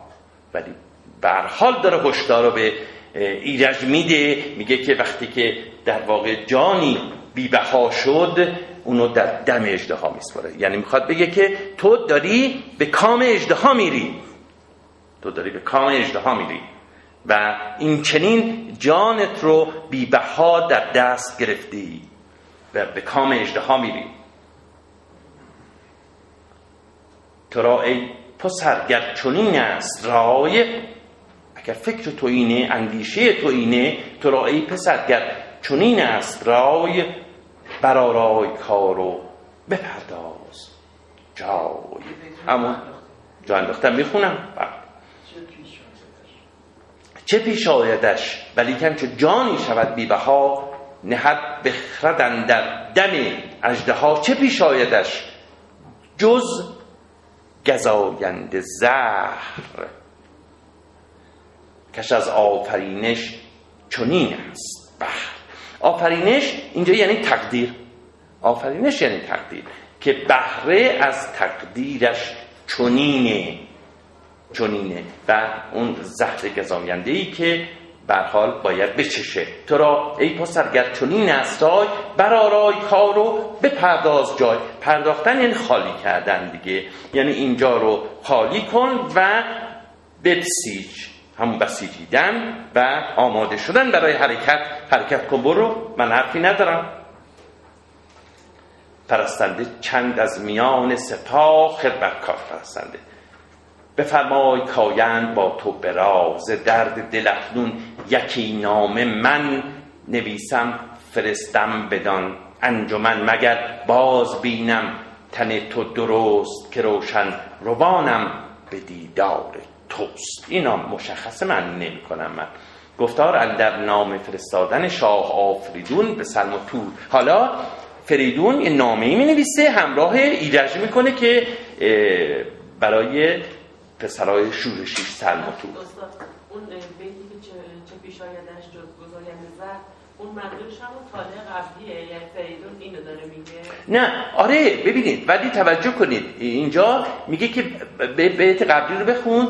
ولی به هر حال داره هشدار رو به ایرج میده، میگه که وقتی که در واقع جانی بی‌بها شد اونو در دم اژدها میسپاره. یعنی میخواد بگه که تو داری به کام اژدها میری، تو داری به کام اژدها میری و این چنین جانت رو بی‌بها در دست گرفتی و به کام اژدها میری. ترا ای پسر گر چنین است رای، اگر فکر تو اینه، اندیشه تو اینه، ترا ای پسر گر چنین است رای، برآرای کارو بپرداز جای. اما جا انداختم میخونم چه پیش آیدش، ولیکن چه جانی شود بی بها، نهد بخردن در دم اژدها. چه پیش آیدش جز گزاینده زهر، کش از آفرینش چنین است بهر. آفرینش اینجا یعنی تقدیر، آفرینش یعنی تقدیر، که بهره از تقدیرش چنینه، چنینه و اون زهر گزاینده‌ای که به هر حال باید بچشه. تو را ای پسر گر چنین است رای، برآرای کار رو بپرداز جای. پرداختن یعنی خالی کردن دیگه، یعنی اینجا رو خالی کن و ببسیج، همون بسیجیدن و آماده شدن برای حرکت. حرکت کن برو، من حرفی ندارم. پرستنده چند از میان سپاه، خدمتکار پرستنده. بفرمای کایند با تو به راز، درد دل افزون یکی نامه من نویسم فرستم بدان انجمن. مگر باز بینم تن تو درست، که روشن روانم به دیدار توست. اینا مشخصه، من نمی کنم. من گفتار اندر نام فرستادن شاه آفریدون به سلم و تور. حالا فریدون یه نامه‌ای می نویسه، همراه ایرج می کنه که برای پسرهای شورشی سلم و تور. اون بیتی که چه پیش آیدش جز گزاینده زهر، اون منظورش هم طالع قبلیه، یعنی فریدون اینو داره میگه؟ نه آره ببینید، ولی توجه کنید اینجا میگه که بیت قبلی رو بخون.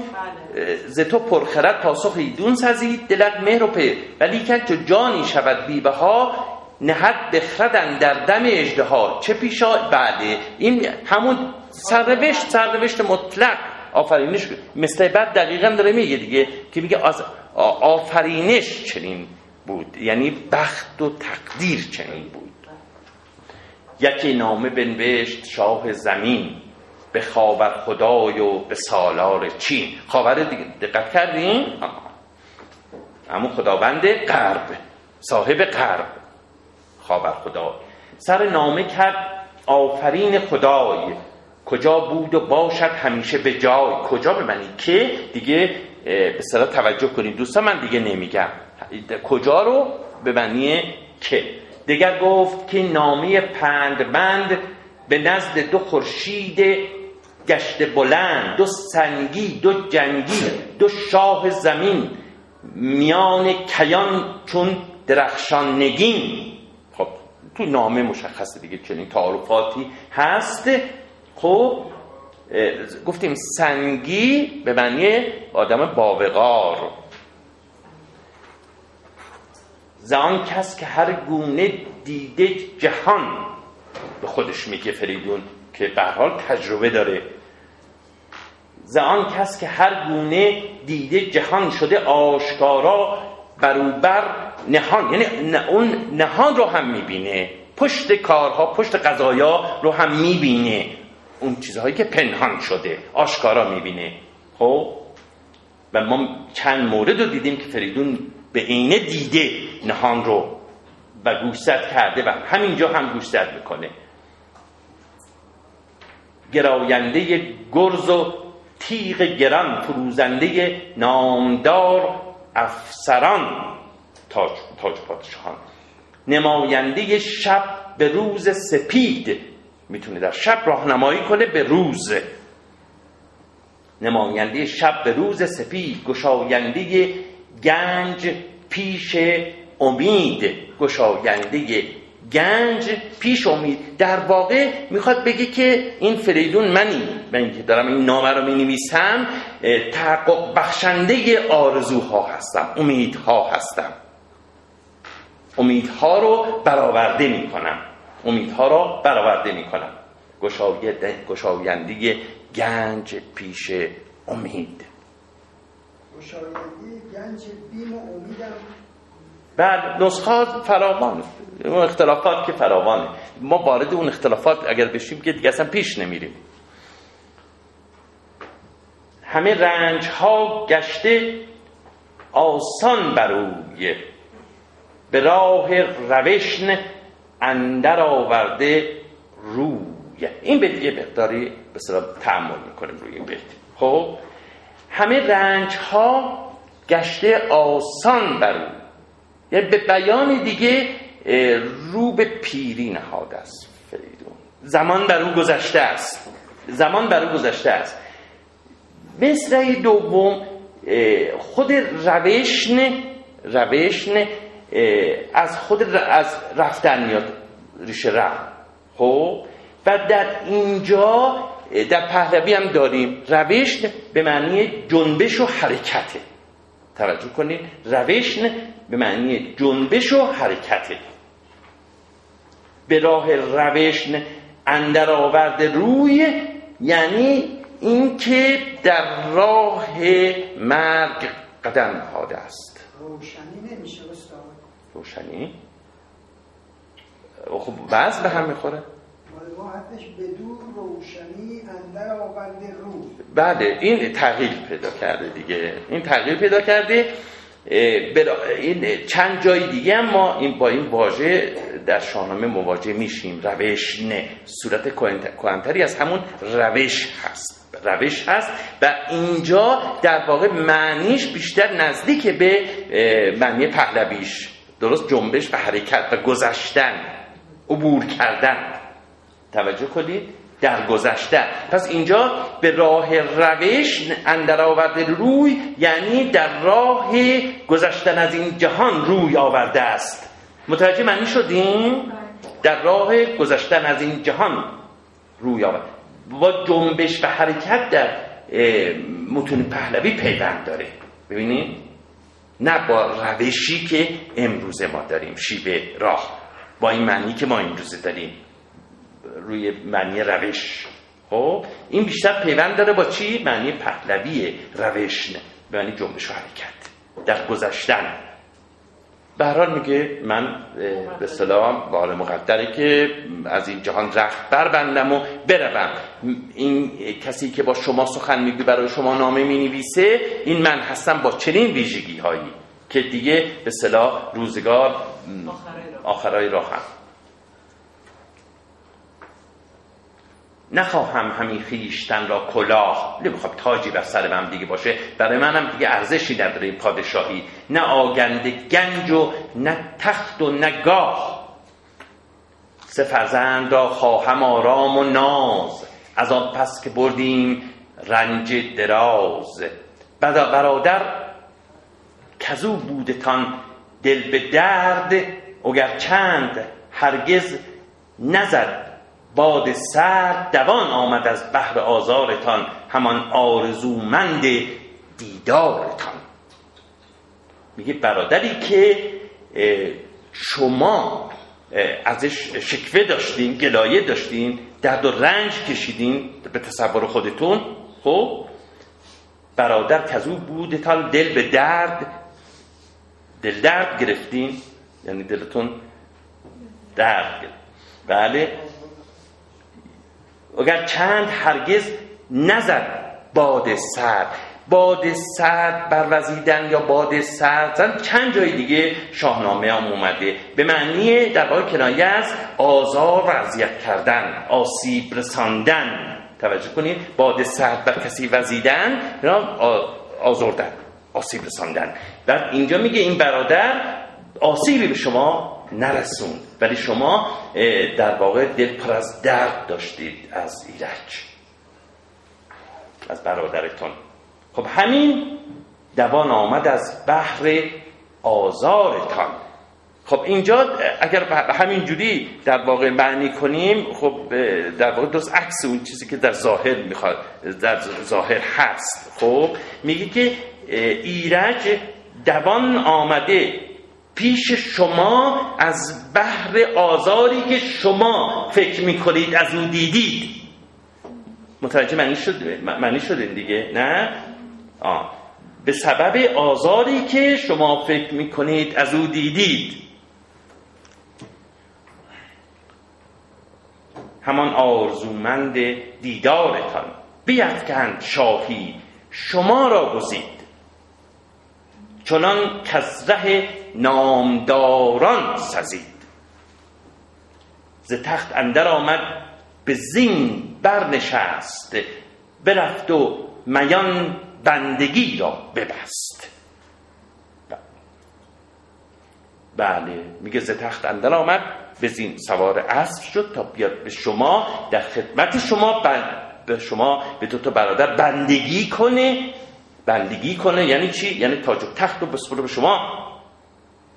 بله. ز تو پرخرد پاسخ ایدون سزید، دلت مهر و پی، ولی که تو جانی شود بی بها، نهد بخردن در دم اژدها. چه پیشا بله، این همون سرنوشت، سرنوشت مطلق آفرینش. مثل بعد دقیقاً داره میگه دیگه که میگه از آفرینش چنین بود، یعنی بخت و تقدیر چنین بود. یکی نامه بنوشت شاه زمین، به خاور خدای و به سالار چین. خاور دقت کردین؟ همون خداوند غرب، صاحب غرب، خاور خدای. سر نامه کرد آفرین خدای، کجا بود و باشد همیشه به جای. کجا به معنی که دیگه به صدا توجه کنید دوستان، من دیگه نمیگم کجا رو به معنی که. دیگر گفت که نامی پندبند، به نزد دو خورشید گشته بلند، دو سنگی دو جنگی دو شاه زمین، میان کیان چون درخشان نگین. خب تو نامه مشخصه دیگه چنین تعارفاتی هست. خب گفتیم سنگی به معنی آدم باوقار، زان کس که هر گونه دیده جهان. به خودش میگه فریدون که به هر حال تجربه داره. زان کس که هر گونه دیده جهان، شده آشکارا بروبر نهان. یعنی اون نهان رو هم میبینه، پشت کارها، پشت قضایا رو هم میبینه، اون چیزهایی که پنهان شده آشکارا میبینه. خب و ما چند مورد رو دیدیم که فریدون به عینه دیده نهان رو و گوشزد کرده و همینجا هم گوشزد میکنه. گراینده گرز و تیغ گران، فروزنده نامدار افسران تاج, تاج پادشاهان. نماینده شب به روز سپید، میتونه در شب راهنمایی کنه به روز. نماینده شب به روز سپید، گشاینده گنج پیش امید. گشاینده گنج پیش امید. در واقع میخواد بگه که این فریدون منی، من که دارم این نامه رو مینویسم تحقق بخشنده آرزوها هستم، امیدها هستم، امیدها رو برآورده میکنم، امیدها رو برآورده میکنم. گشاینده گنج پیش امید، گشاینده گنج بیم امیدم. بعد نسخات فراوان، اون اختلافات که فراوانه، ما وارد اون اختلافات اگر بشیم که دیگه اصلا پیش نمیریم. همه رنج ها گشته آسان بروی، به راه روشن اندر آورده روی. این به دیگه بهتاری به صلاح تعمل میکنیم روی این بیت. خب همه رنج ها گشته آسان بروی، یعنی به بیان دیگه رو به پیری نهاده است فریدون، زمان بر او گذشته است، زمان بر او گذشته است. مصرع دوم خود روشن، روشن از خود از رفتن میاد، ریشه رفت. خب و در اینجا در پهلوی هم داریم روشن به معنی جنبش و حرکته. توجه کنید، روشن به معنی جنبش و حرکته. به راه روشن اندر آورده روی، یعنی اینکه در راه مرگ قدم نهاده است. روشنی نمیشه استاد؟ روشنی؟ خب وضع به هم میخوره؟ ما حتیش بدون روشنی اندر آورده روی. بله این تغییر پیدا کرده دیگه، این تغییر پیدا کرده. این چند جای دیگه هم ما این با این واژه در شاهنامه مواجه میشیم. روش نه، صورت کهن‌تری از همون روش هست، روش هست و اینجا در واقع معنیش بیشتر نزدیک به معنی پهلویش، درست جنبش و حرکت و گذشتن، عبور کردن. توجه کنید، در گذشته. پس اینجا به راه روش اندر آورده روی، یعنی در راه گذشتن از این جهان روی آورده است. متوجه معنی شدیم؟ در راه گذشتن از این جهان روی آورده، با جنبش و حرکت در متون پهلوی پیوند داره. ببینید نه با روشی که امروز ما داریم، شیوه راه با این معنی که ما امروز داریم، روی معنی روش. خب این بیشتر پیوند داره با چی؟ معنی پهلوی روش، نه به معنی جنبش و حرکت در گذشتن. به هر حال میگه من به سلام و آل مقدره که از این جهان رخت بربندم و بروم. این کسی که با شما سخن میگه، برای شما نامه مینویسه، این من هستم با چنین ویژگی هایی که دیگه به سلام روزگار آخرای راه هم نخواهم، همین خیشتن را کلاه. نمیخوام تاجی بر سر من دیگه باشه، برای منم دیگه ارزشی نداره پادشاهی، نه آگنده گنج و نه تخت و نه گاه. سه فرزند را خواهم آرام و ناز، از آن پس که بردیم رنج دراز. بدا برادر کزو بودتان دل به درد، اگر چند هرگز نزد باد سرد دوان آمد از بحر آزارتان، همان آرزومند دیدارتان. میگه برادری که شما ازش شکوه داشتین، گلایه داشتین، درد و رنج کشیدین به تصور خودتون. خب برادر کزو بودتان دل به درد، دل درد گرفتین یعنی دلتون درد گرفت. بله اگر چند هرگز نزد باد سرد، باد سرد بروزیدن یا باد سرد زن چند جای دیگه شاهنامه هم اومده، به معنی در واقع کنایه از آزار و اذیت کردن، آسیب رساندن. توجه کنید، باد سرد بر کسی وزیدن، آزردن، آسیب رساندن. در اینجا میگه این برادر آسیبی به شما نرسون، ولی شما در واقع دل پر از درد داشتید از ایرج، از برادرتون. خب همین دوان آمد از بحر آزارتان، خب اینجا اگر همین جوری در واقع معنی کنیم، خب در واقع درست عکس اون چیزی که در ظاهر میخواد، در ظاهر هست. خب میگه که ایرج دوان آمده پیش شما از بحر آزاری که شما فکر میکنید از اون دیدید. متوجه معنی شده؟ معنی شده دیگه نه؟ آه. به سبب آزاری که شما فکر میکنید از او دیدید، همان آرزومند دیدارتان بیفکند شاهی شما را گزید، چنان کز ره نامداران سزید. ز تخت اندر آمد به زین برنشست، برفت و میان بندگی را ببست. بله میگه ز تخت اندر آمد به زین، سوار اسب شد تا بیاد به شما، در خدمت شما، به شما، به دو تا برادر بندگی کنه. بندگی کنه یعنی چی؟ یعنی تاج و تخت رو بسپره به شما،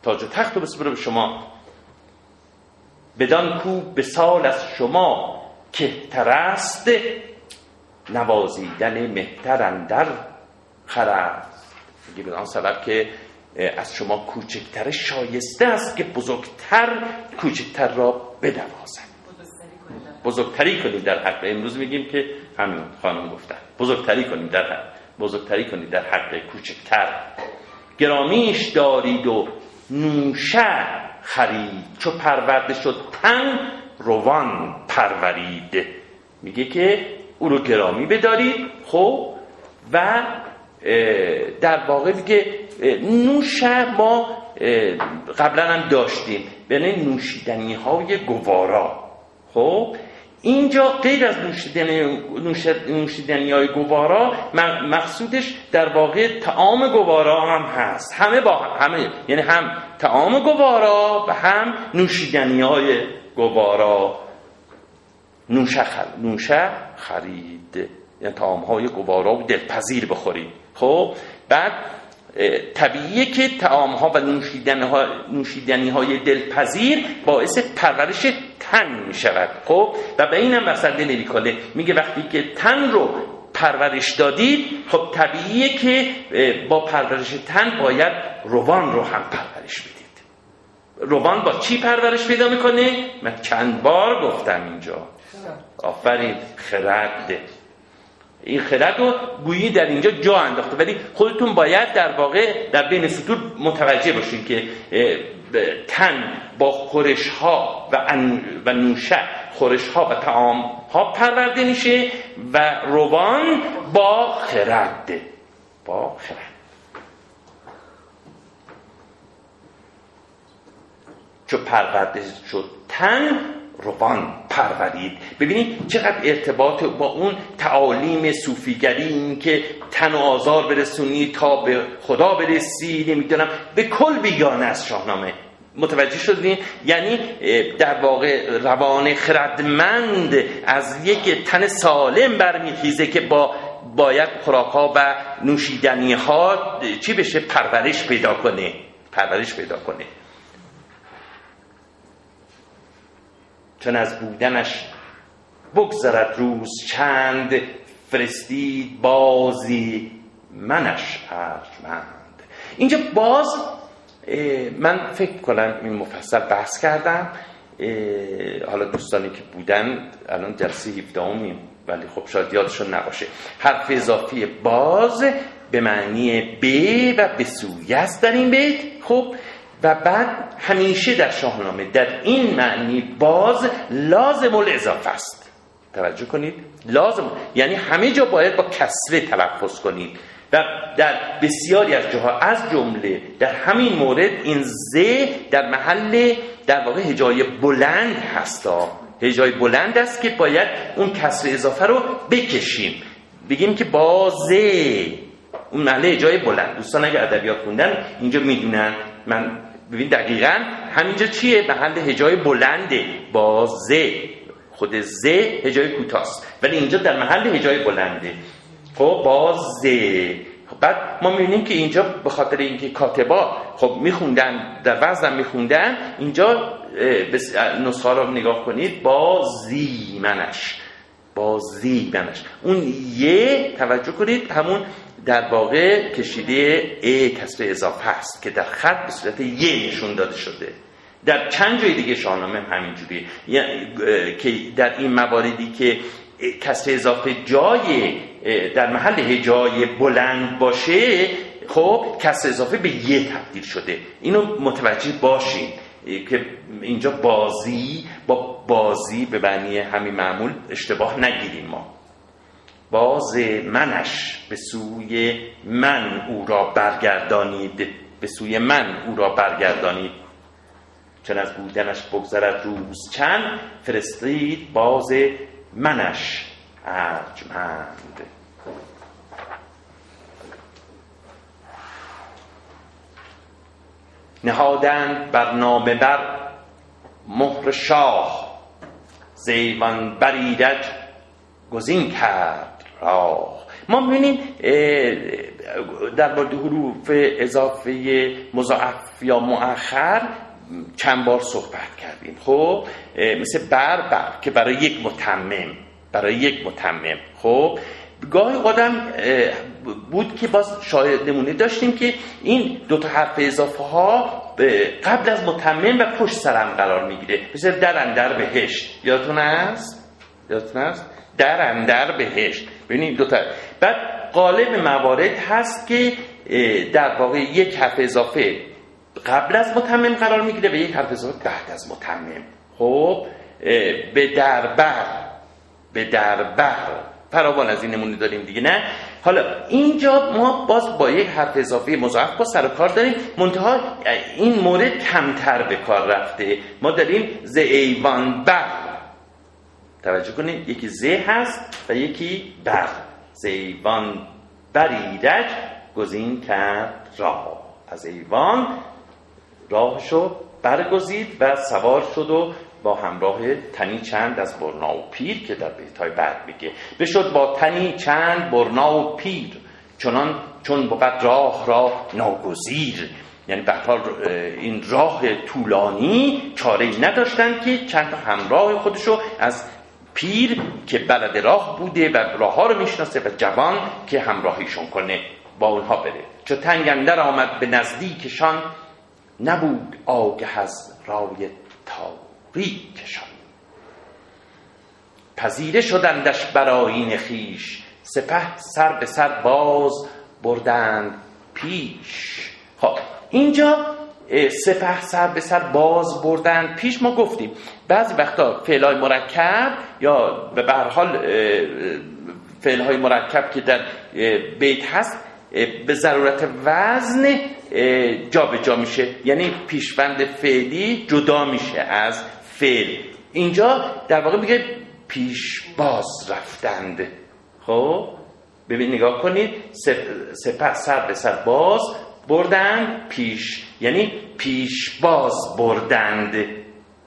تاج و تخت رو بسپره به شما. بدان کو به سال از شما کهتر است، نوازیدن مهتر اندر خرست. میگه بدان سبب که از شما کوچکتر شایسته است که بزرگتر کوچکتر را بدوازد، بزرگتری کنید در حق. امروز میگیم که همین خانم گفتن بزرگتری کنید در حق، بزرگتری کنید در حق کوچکتر. گرامیش دارید و نوشه خرید، چو پرورده شد تن روان پرورید. میگه که او رو گرامی بدارید. خب و در واقع میگه نوشه ما قبلا هم داشتیم، یعنی نوشیدنی های گوارا. خب اینجا غیر از نوشیدنی, نوشیدنی های گوارا، مقصودش در واقع طعام گوارا هم هست، همه با همه، یعنی هم طعام گوارا و هم نوشیدنی های گوارا. نوشه خرید، نوشه خرید یعنی طعام‌های گوارا و دلپذیر بخورید. خب بعد طبیعیه که طعام‌ها و نوشیدنی‌ها نوشیدنی‌های دلپذیر باعث پرورش تن می‌شود. خب و به اینم وسنده نمی‌کنه، میگه وقتی که تن رو پرورش دادید، خب طبیعیه که با پرورش تن باید روان رو هم پرورش بدید. روان با چی پرورش پیدا می‌کنه؟ من چند بار گفتم اینجا. آفرین، خرد. این خرد رو گویی در اینجا جا انداخته، ولی خودتون باید در واقع در بین سطور متوجه باشین که تن با خورش ها و نوشه، خورش ها و طعام ها پرورده میشه و روان با خرد، با خرد. چو پرورده شد تن روان پرورید. ببینید چقدر ارتباط با اون تعالیم صوفیگری، این که تن و آزار برسونی تا به خدا برسی، نمیدونم، به کل بیگانه از شاهنامه. متوجه شدین؟ یعنی در واقع روان خردمند از یک تن سالم برمیخیزه که با باید خوراک‌ها و نوشیدنی‌ها چی بشه؟ پرورش پیدا کنه، پرورش پیدا کنه. چون از بودنش بگذرد روز چند، فرستید بازی منش ارجمند. اینجا باز من فکر کنم این مفصل بحث کردم، حالا دوستانی که بودن الان جلسه هفدهمیم، ولی خب شاید یادشون نباشه. حرف اضافی باز به معنی به و به سوی است در این بیت. خب و بعد همیشه در شاهنامه در این معنی باز لازم الاضافه است. توجه کنید، لازم، یعنی همه جا باید با کسره تلفظ کنید و در بسیاری از جاها از جمله در همین مورد این ز در محل در واقع هجای بلند هست. هجای بلند است که باید اون کسره اضافه رو بکشیم، بگیم که بازه اون محله هجای بلند. دوستان اگه ادبیات خوندن اینجا میدونن، من ببین دقیقاً همینجا چیه؟ محل هجای بلنده، با ز. خود ز هجای کوتاست، ولی اینجا در محل هجای بلنده. خب با ز بعد ما می‌بینیم که اینجا به خاطر اینکه کاتبا خب می‌خوندن در وزن می‌خوندن، اینجا نسخه رو نگاه کنید با زیمنش، با زیمنش اون یه توجه کنید همون در واقع کشیده ا کسر اضافه است که در خط به صورت یه نشون داده شده. در چند جای دیگه شاهنامه همینجوریه، یعنی که در این مواردی که کسر اضافه جای در محل جای بلند باشه خب کسر اضافه به یه تبدیل شده. اینو متوجه باشین که اینجا بازی با بازی به معنی همین معمول اشتباه نگیریم. ما باز منش به سوی من او را برگردانید، به سوی من او را برگردانید، چون از بودنش بگذرد روز چند، فرستید باز منش ارجمند. نهادند بر نامه بر مهر شاه، زیوان بر ایرج گزین کرد راه. ما می‌بینیم در مورد حروف اضافه مضاعف یا مؤخر چند بار صحبت کردیم. خب مثل بر بر که برای یک متمم، برای یک متمم خب گاهی قدم بود که باز شاید نمونه داشتیم که این دو تا حرف اضافه ها قبل از متمم و پشت سرم قرار میگیره، مثل در اندر بهشت، یادتون است؟ یادتون است؟ در اندر بهشت. ببینید دو تا. بعد غالب موارد هست که در واقع یک حرف اضافه قبل از متمم قرار میگیره و یک حرف اضافه بعد از متمم. خب به دربر، به دربر فراوان از این نمونه داریم دیگه، نه؟ حالا اینجا ما باز با یک حرف اضافه مضاعف با سر و کار داریم، منتها این مورد کمتر به کار رفته. ما داریم ز ایوان بر، توجه کنید یکی ز هست و یکی بر، ز ایوان بر ایرج گزین کرد راه، از ایوان راهشو برگزید و سوار شد و با همراه تنی چند از برنا و پیر، که در بیت‌های بعد میگه بشد با تنی چند برنا و پیر، چنان چون بود راه را ناگزیر. یعنی بهرحال این راه طولانی چاره‌ای نداشتن که چند تا همراه خودشو از پیر که بلد راه بوده و راه ها رو میشناسه و جوان که همراهیشون کنه با اونها بره. چو تنگ اندر آمد به نزدیکشان، نبود آگه از رای تا ریکشان. پذیره شدندش برآیین خویش، سپه سر به سر باز بردند پیش. خب اینجا سپه سر به سر باز بردند پیش، ما گفتیم بعضی وقتا فعل‌های مرکب یا به هر حال فعل‌های مرکب که در بیت هست به ضرورت وزن جا به جا میشه، یعنی پیشوند فعلی جدا میشه از فعل. اینجا در واقع میگه پیش باز رفتند. خب ببین نگاه کنید، سپه سر به سر باز بردند پیش، یعنی پیش باز بردند.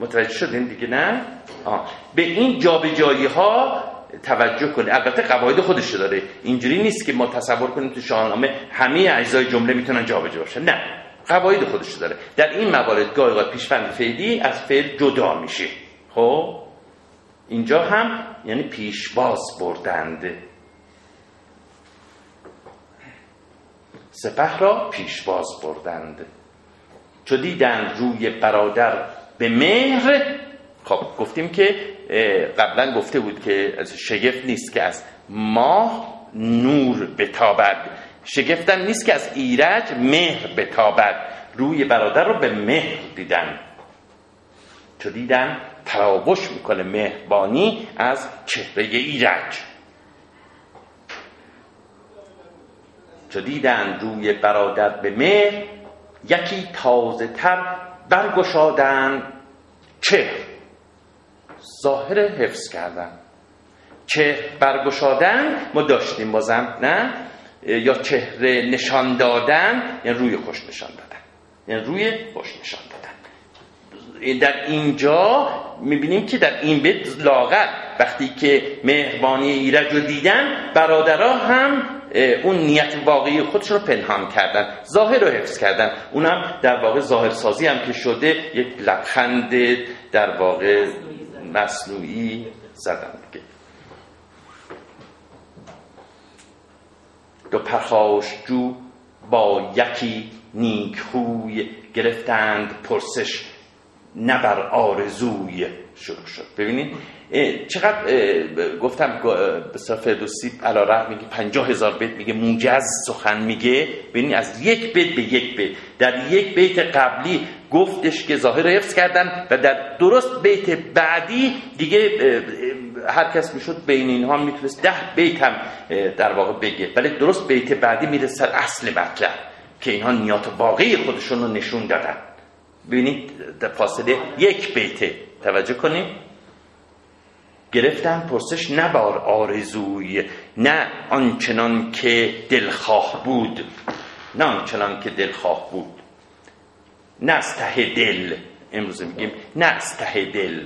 متوجه شدین دیگه، نه؟ آه. به این جا به جایی ها توجه کنید. البته قواعد خودش داره، اینجوری نیست که ما تصور کنیم تو شاهنامه همه اجزای جمله میتونن جابجا بشن، نه، قواعد خودش داره. در این موارد گاهی اوقات پیشوند فعلی از فعل جدا میشه. خب اینجا هم یعنی پیش باز بردند، سپه را پیش باز بردند. چو دیدند روی برادر به مهر، خب گفتیم که قبلا گفته بود که شگفت نیست که از ماه نور بتابد، شگفتم نیست که از ایرج مهر بتابد. روی برادر رو به مهر دیدن، چو دیدن تراوش میکنه مهربانی از چهره ایرج. چو دیدن روی برادر به مهر، یکی تازه تر برگشادن چهر. ظاهر حفظ کردن، چهر برگشادن ما داشتیم بازم، نه؟ یا چهره نشان دادن، یعنی روی خوش نشان دادن، یعنی روی خوش نشان دادن. در اینجا میبینیم که در این بیت لاغر وقتی که مهربانی ایرج رو دیدن، برادرها هم اون نیت واقعی خودش رو پنهان کردن، ظاهر رو حفظ کردن. اونم در واقع ظاهر سازی هم که شده یک لبخند در واقع مصنوعی زدن دیگه. دو پرخاشجو با یکی نیکخوی گرفتند پرسش نه بر آرزوی. شروع شد. ببینید چقدر اه، گفتم به فردوسی علی‌رغم میگه پنجاه هزار بیت میگه موجز سخن میگه. ببینید از یک بیت به یک بیت، در یک بیت قبلی گفتش که ظاهر حفظ کردن و در درست بیت بعدی دیگه هر کس میشد بین اینها میتونست ده بیت هم در واقع بگه، ولی درست بیت بعدی میرسه اصل مطلب که اینها نیات واقعی خودشون رو نشون دادن. ببینید در فاصله یک بیت توجه کنید. گرفتن پرسش نه بر آرزوی، نه آنچنان که دلخواه بود، نه آنچنان که دلخواه بود، نه از ته دل، امروز میگیم نه از ته دل.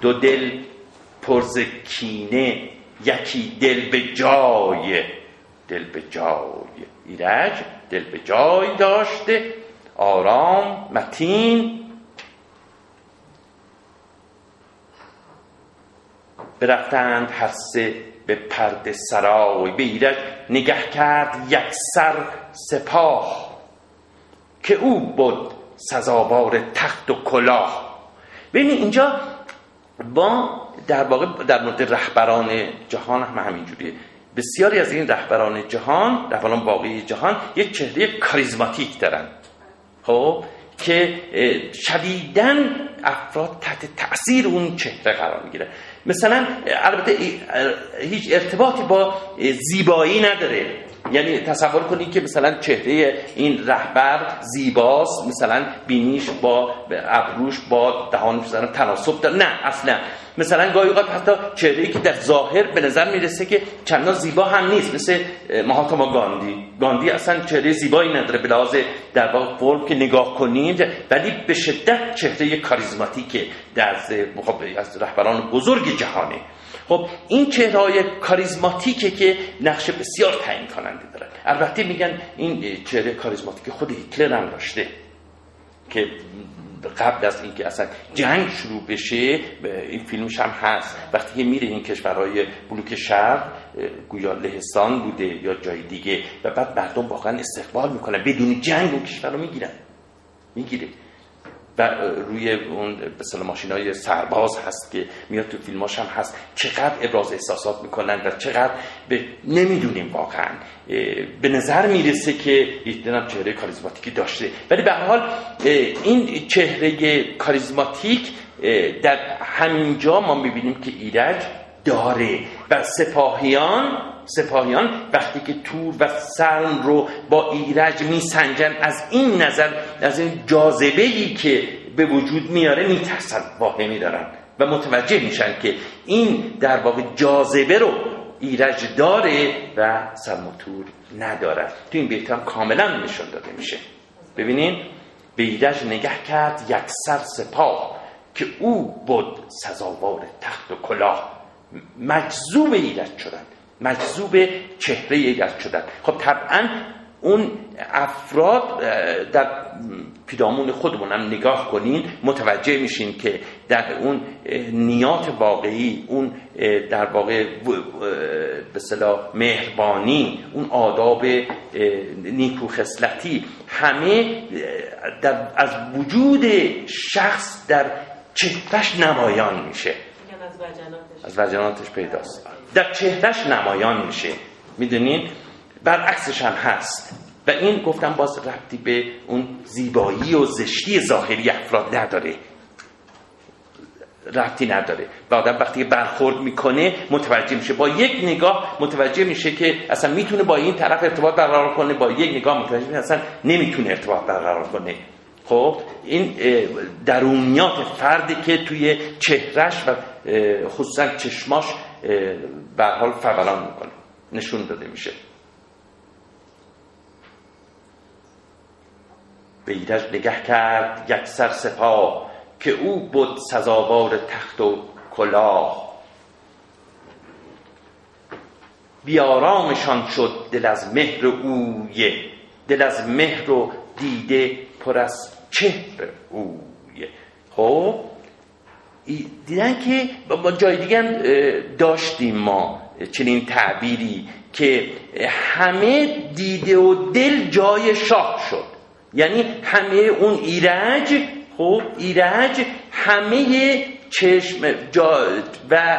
دو دل پرز کینه یکی دل به جای، دل به جای ایرج دل به جای داشته آرام متین. برفتند هر سه به پرده سرای، به ایرج نگه کرد یک سر سپاه که او بود سزاوار تخت و کلاه. ببینید اینجا با در واقع در مورد رهبران جهان هم همینجوریه. بسیاری از این رهبران جهان، رهبران واقعی جهان، یک چهره کاریزماتیک دارن خب که شدیداً افراد تحت تأثیر اون چهره قرار میگیره. مثلا البته هیچ ارتباطی با زیبایی نداره، یعنی تصور کنید که مثلا چهره این رهبر زیباست، مثلا بینیش با ابروش با دهانش مثلا تناسب داره، نه اصلا. مثلا گاهی اوقات حتی چهره‌ای که در ظاهر به نظر میرسه که چندان زیبا هم نیست، مثل مهاتما گاندی. گاندی اصلا چهره زیبایی نداره به لحاظ در واقع فرم که نگاه کنیم، ولی به شدت چهره کاریزماتیکه در از رهبران بزرگ جهانه. خب این چهره‌های کاریزماتیکه که نقش بسیار تعیین کننده داره. البته میگن این چهره کاریزماتیک خود هیتلر هم داشته که قبل از اینکه اصلا جنگ شروع بشه، این فیلمش هم هست، وقتی که میره این کشورهای بلوک شرق، گویا لهستان بوده یا جای دیگه، و بعد مردم واقعا استقبال میکنن، بدون جنگ اون کشور رو میگیرن، میگیره و روی اون به اصطلاح ماشینای سرباز هست که میاد تو فیلماش هم هست، چقدر ابراز احساسات میکنن و چقدر به... نمیدونیم واقعا به نظر میرسه که هیتلر چهره کاریزماتیکی داشته، ولی به هر حال این چهره کاریزماتیک در همینجا ما میبینیم که ایرج داره. و سپاهیان سپاهیان وقتی که تور و سلم رو با ایرج میسنجن، از این نظر از این جاذبه‌ای که به وجود میاره میترسن، واهمی دارن و متوجه میشن که این در واقع جاذبه رو ایرج داره و سلم و تور ندارن. تو این بیت هم کاملا نشون داده میشه. ببینین به ایرج نگاه کرد یک سر سپاه که او بود سزاوار تخت و کلاه. مجذوب ایرج شدند، مجذوب چهره ایرج شدند. خب طبعا اون افراد در پیرامون خودمون هم نگاه کنین، متوجه میشین که در اون نیات واقعی، اون در واقع به اصطلاح مهربانی، اون آداب نیکو خصلتی، همه در از وجود شخص در چهرهش نمایان میشه، از وجناتش پیداست، در چهرهش نمایان میشه. میدونین برعکسش هم هست و این گفتم باز ربطی به اون زیبایی و زشتی ظاهری افراد نداره، ربطی نداره. و آدم وقتی برخورد میکنه متوجه میشه، با یک نگاه متوجه میشه که اصلا میتونه با این طرف ارتباط برقرار کنه، با یک نگاه متوجه میشه اصلا نمیتونه ارتباط برقرار کنه. خب این درونیات فردی که توی چهرهش و خصوصا چشماش به هر حال فوران میکنه، نشون داده میشه. به ایرج نگه کرد یک سر سپاه که او بود سزاوار تخت و کلاه. بیارامشان شد دل از مهر اویه، دل از مهر و دیده پر از چهر اویه. خب دیدن که با جای دیگه داشتیم ما چنین تعبیری که همه دیده و دل جای شاه شد، یعنی همه اون ایرج، خب ایرج همه چشم و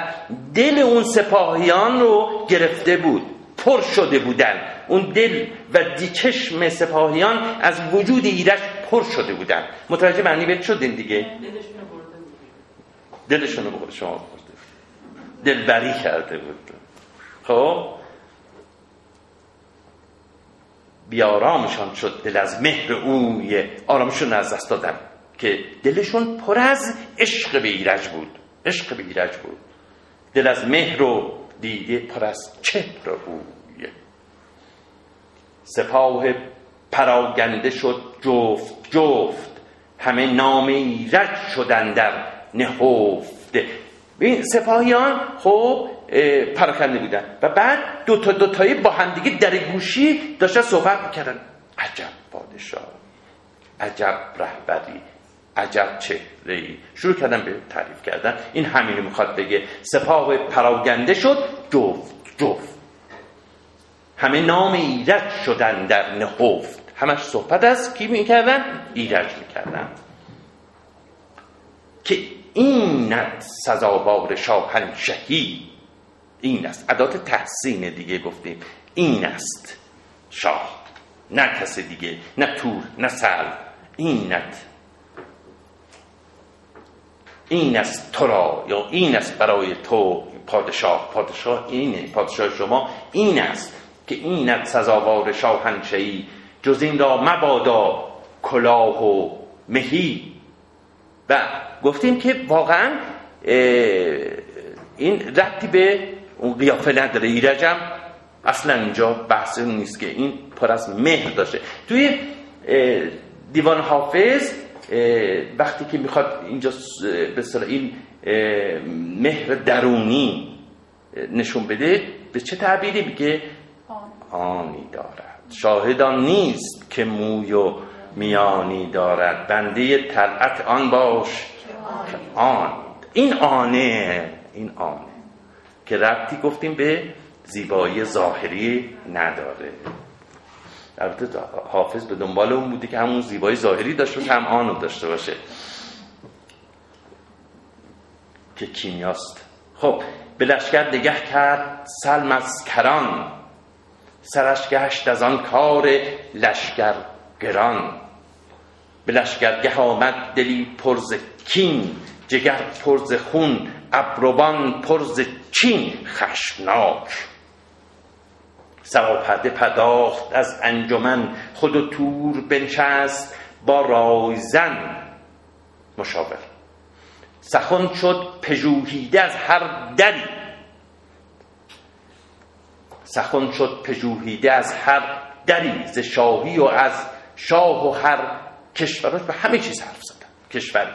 دل اون سپاهیان رو گرفته بود، پر شده بودن، اون دل و دی چشم سپاهیان از وجود ایرج پر شده بودن. متوجه معنی بهت شدین دیگه؟ دلشون رو بخورد، شما بخورد، دلبری کرده بود. خب بیارامشان شد دل از مهر اوی، آرامشون از دست دادن که دلشون پر از عشق به ایرج بود، عشق به ایرج بود، دل از مهر و دیده پر از چهر اوی. سپاه پراگنده شد جفت جفت، همه نام ایرج شدن در نهفته. ببین سپاهیان خب پراکنده بودن و بعد دو تا دو تایی با همدیگه در گوشی داشتن صحبت میکردن. عجب پادشاه، عجب رهبری، عجب چهره‌ای. شروع کردن به تعریف کردن. این همینو میخواد بگه، سپاه پراگنده شد جفت جفت، همه نام ایرج شدن در نهفت. همش صحبت از کی میکردن؟ ایرج میکردن. که این است سزاوار شاهنشهی، این است ادات تحسین دیگه، گفتیم این است شاه، نه کس دیگه، نه تور نه سلم. این است، این است تو را، یا این است برای تو پادشاه. پادشاه اینه، پادشاه شما این است که این است سزاوار شاهنشهی، جز این را مبادا کلاه و مهی. و گفتیم که واقعا این ربطی به اون قیافه نداره، ایرج هم اصلا اینجا بحث نیست که این پر از مهر داشته. توی دیوان حافظ وقتی که میخواد اینجا به اصطلاح این مهر درونی نشون بده، به چه تعبیری میگه؟ آنی دارد، شاهدان نیست که موی و میانی دارد، بنده طلعت آن باش که آن. این آنه، این آنه که ربطی گفتیم به زیبایی ظاهری نداره. البته حافظ به دنبال اون بوده که همون زیبایی ظاهری داشته باشه، هم آنو داشته باشه که کیمیاست. خب به لشکر نگه کرد سلم از کران، سرش گشت از آن کار لشکر گران. به لشکرگه آمد دلی پرز کین، جگر پرز خون، ابروان پرز چین خشناک. سراپرده پرداخت از انجمن، خود و تور بنشست با رایزن مشاور. سخن شد پژوهیده از هر دری، سخن شد پژوهیده از هر دری، ز شاهی و از شاه و هر کشوراش به همه چیز حرف زدن کشوری.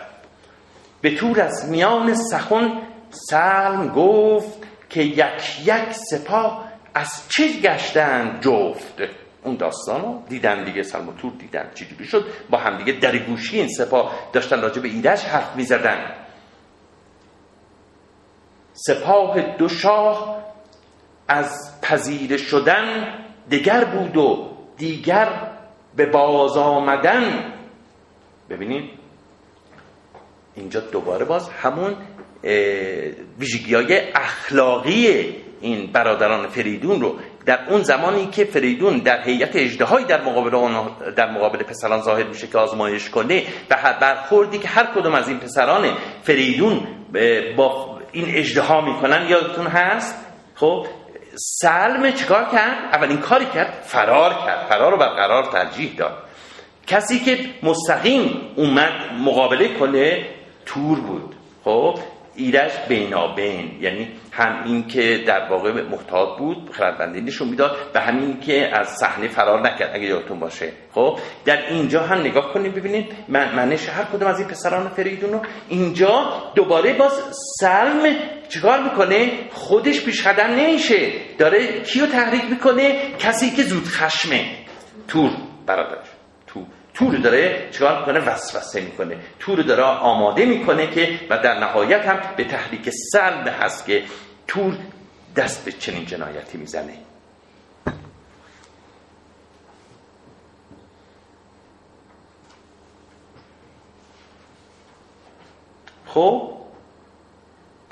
به تور از میان سخن سلم گفت، که یک یک سپاه از چه گشتن جفت. اون داستانو دیدن دیگه، سلم و تور دیدن چجوری شد با هم دیگه در گوشی این سپاه داشتن راجع به ایرج حرف میزدن. سپاه دو شاه از پذیره شدن دیگر بود و دیگر به باز آمدن. ببینید اینجا دوباره باز همون ویژگی‌های اخلاقی این برادران فریدون رو در اون زمانی که فریدون در هیئت اژدهایی در مقابل اون، در مقابل پسران ظاهر میشه که آزمایش کنه، و هر برخوردی که هر کدوم از این پسران فریدون با این اژدها میکنن یادتون هست. خب سلم چیکار کرد؟ اولین کاری کرد فرار کرد، فرار رو برقرار ترجیح داد. کسی که مستقیم اومد مقابله کنه تور بود. خب ایرج بینابین، یعنی هم این که در واقع محتاط بود، خردمندی نشون میداد، و همین که از صحنه فرار نکرد اگه یادتون باشه. خب در اینجا هم نگاه کنید ببینید معنیش هر کدوم از این پسران فریدون رو اینجا دوباره باز سلم چیکار میکنه؟ خودش پیش قدم نمیشه، داره کیو تحریک میکنه؟ کسی که زود خشمه، تور برادرش. تور داره چیکار میکنه؟ وسوسه میکنه، تور داره آماده میکنه که و در نهایت هم به تحریک سلم هست که تور دست به چنین جنایتی میزنه. خب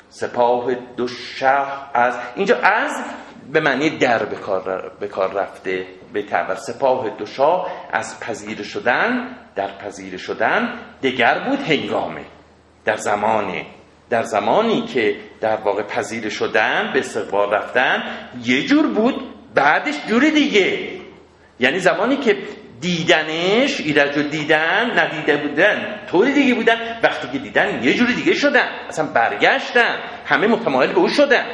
سپاه دو شاه از اینجا از به معنی در به کار, به کار رفته به تعبیر سپاه دو شاه از پذیر شدن در پذیر شدن دگر بود هنگامه، در زمانه در زمانی که در واقع پذیر شدن به استقبال رفتن یه جور بود، بعدش جور دیگه، یعنی زمانی که دیدنش ایرج رو دیدن ندیده بودن طوری دیگه بودن، وقتی که دیدن یه جور دیگه شدن، اصلا برگشتن، همه متمایل به او شدن.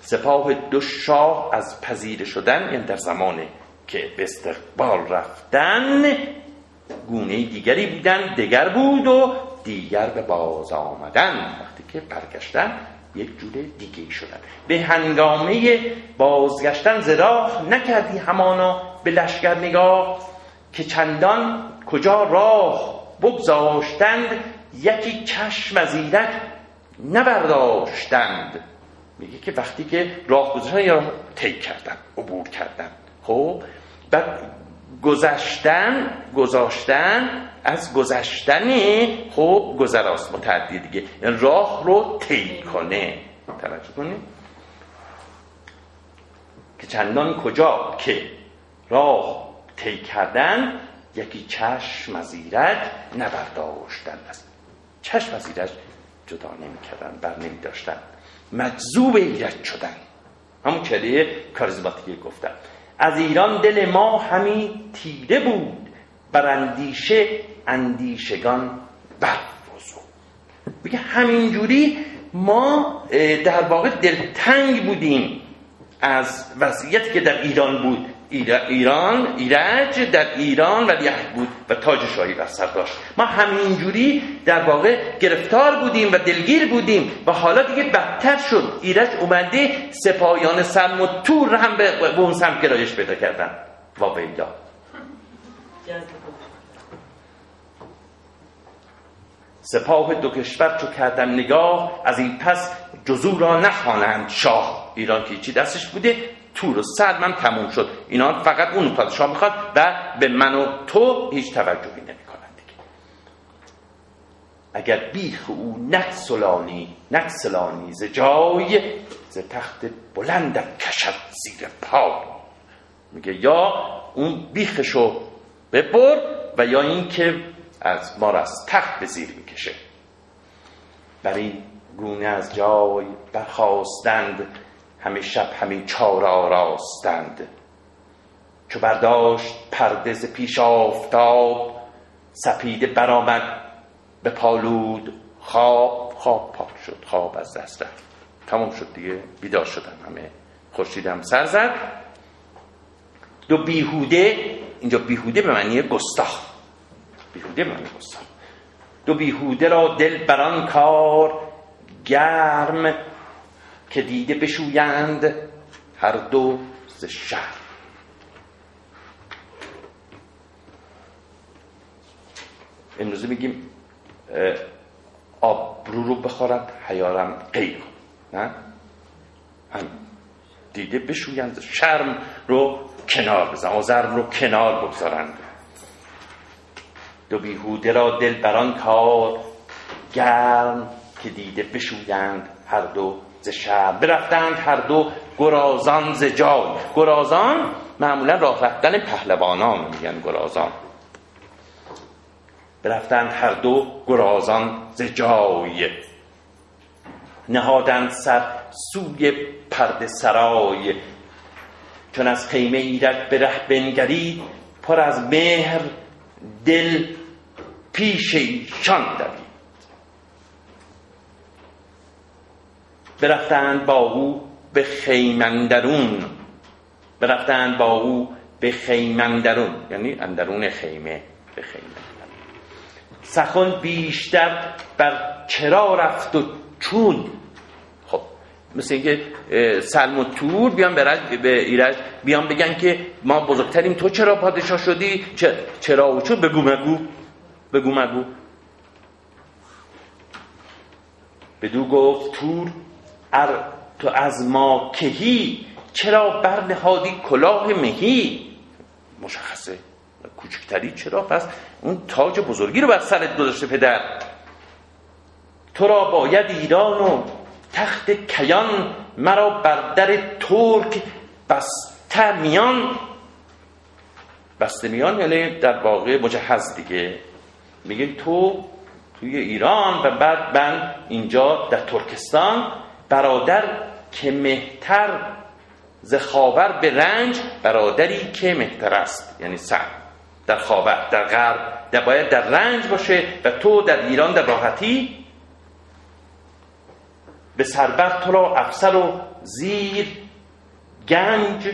سپاه دو شاه از پذیره شدن یعنی در زمانی که به استقبال رفتن گونه دیگری بودن، دگر بود و دیگر به باز آمدن، وقتی که برگشتن یک جور دیگری شدن. به هنگامه بازگشتن زراح نکردی همانا به لشکر نگاه، که چندان کجا راه بگذاشتند یکی چشم از ایرج نبرداشتند. میگه که وقتی که راه گذاشتن یا تیک کردن عبور کردن. خب بعد گذشتن گذاشتن از گذشتن خب گذراست متعدی دیگه، یعنی راه رو تیک کنه. توجه کنید که چندان کجا که راه تیک کردن یکی چشم از ایرج نبرداشتن، از چشم از ایرج جدا نمی کردن، بر نمی داشتن، مجذوب ایرج شدن، همون کلیه کاریزماتیکی گفتم. از ایران دل ما همی تیره بود، براندیشه اندیشگان برفزود. میگه همینجوری ما در واقع دلتنگ بودیم از وضعیتی که در ایران بود. ایران ایرج در ایران ولیعهد بود و تاج شاهی بر سر داشت، ما همینجوری در واقع گرفتار بودیم و دلگیر بودیم و حالا دیگه بدتر شد. ایرج اومده سپاهیان سلم و تور هم به اون سمت گرایش پیدا کردن. واقعی دا سپاه دو کشور چو کردم نگاه، از این پس جزو را نخوانند شاه. ایران که چی دستش بوده؟ تور و سلم هم تموم شد، اینا فقط اون نقطه شاه میخواد و به من و تو هیچ توجهی نمیکنن دیگه. اگر بیخ او نکسلانی نکسلانی ز جای، ز تخت بلند کشد زیر پا. میگه یا اون بیخشو ببر و یا این که از ما را از تخت به زیر میکشه. برای گونه از جای برخاستند، همه شب همین چاره آراستند. چو برداشت پرده ز پیش آفتاب، سپیده برآمد به پالود خواب. خواب پاک شد، خواب از دست رفت، تمام شد دیگه، بیدار شدن همه، خورشید هم سر زد. دو بیهوده، اینجا بیهوده به معنی گستاخ، بیهوده به معنی گستاخ. دو بیهوده را دل بران کار گرم، که دیده بشویند هر دو ز شهر. امروزه میگیم آبرو رو بخارد حیارم غیر، نه همین دیده بشویند، شرم رو کنار بزن، آزرم رو کنار بگذارند. دو بیهوده را دل بران کار گرم، که دیده بشویند هر دو ز شب. برفتند هر دو گرازان ز جای. گرازان معمولا راه رفتن پهلوانان میگن گرازان. برفتند هر دو گرازان ز جای، نهادند سر سوی پرده سرای. چون از خیمه ایرج به ره بنگرید، پر از مهر دل پیش ایشان دوید. برفتند با او به خیمندرون برفتند با او به خیمندرون یعنی اندرون خیمه. به خیمندرون سخن بیشتر بر چرا رفت و چون. خب مثل اینکه سلم و تور بیان به ایرج بیان بگن که ما بزرگتریم، تو چرا پادشاه شدی؟ چرا و چون بگو مگو بگو مگو. بدو گفت تور ار تو از ما کهی، چرا برنهادی کلاه مهی. مشخصه کوچکتری چرا پس اون تاج بزرگی رو بر سرت گذاشته پدر. تو را باید ایران و تخت کیان، مرا بر در ترک بسته میان. بسته میان یعنی در واقع مجهز دیگه. میگه تو توی ایران و بعد من اینجا در ترکستان، برادر که مهتر ز خاور به رنج، برادری که مهتر است یعنی سعد در خاور در غرب در باید در رنج باشه و تو در ایران در راحتی. به سربر تو را افسر و زیر گنج،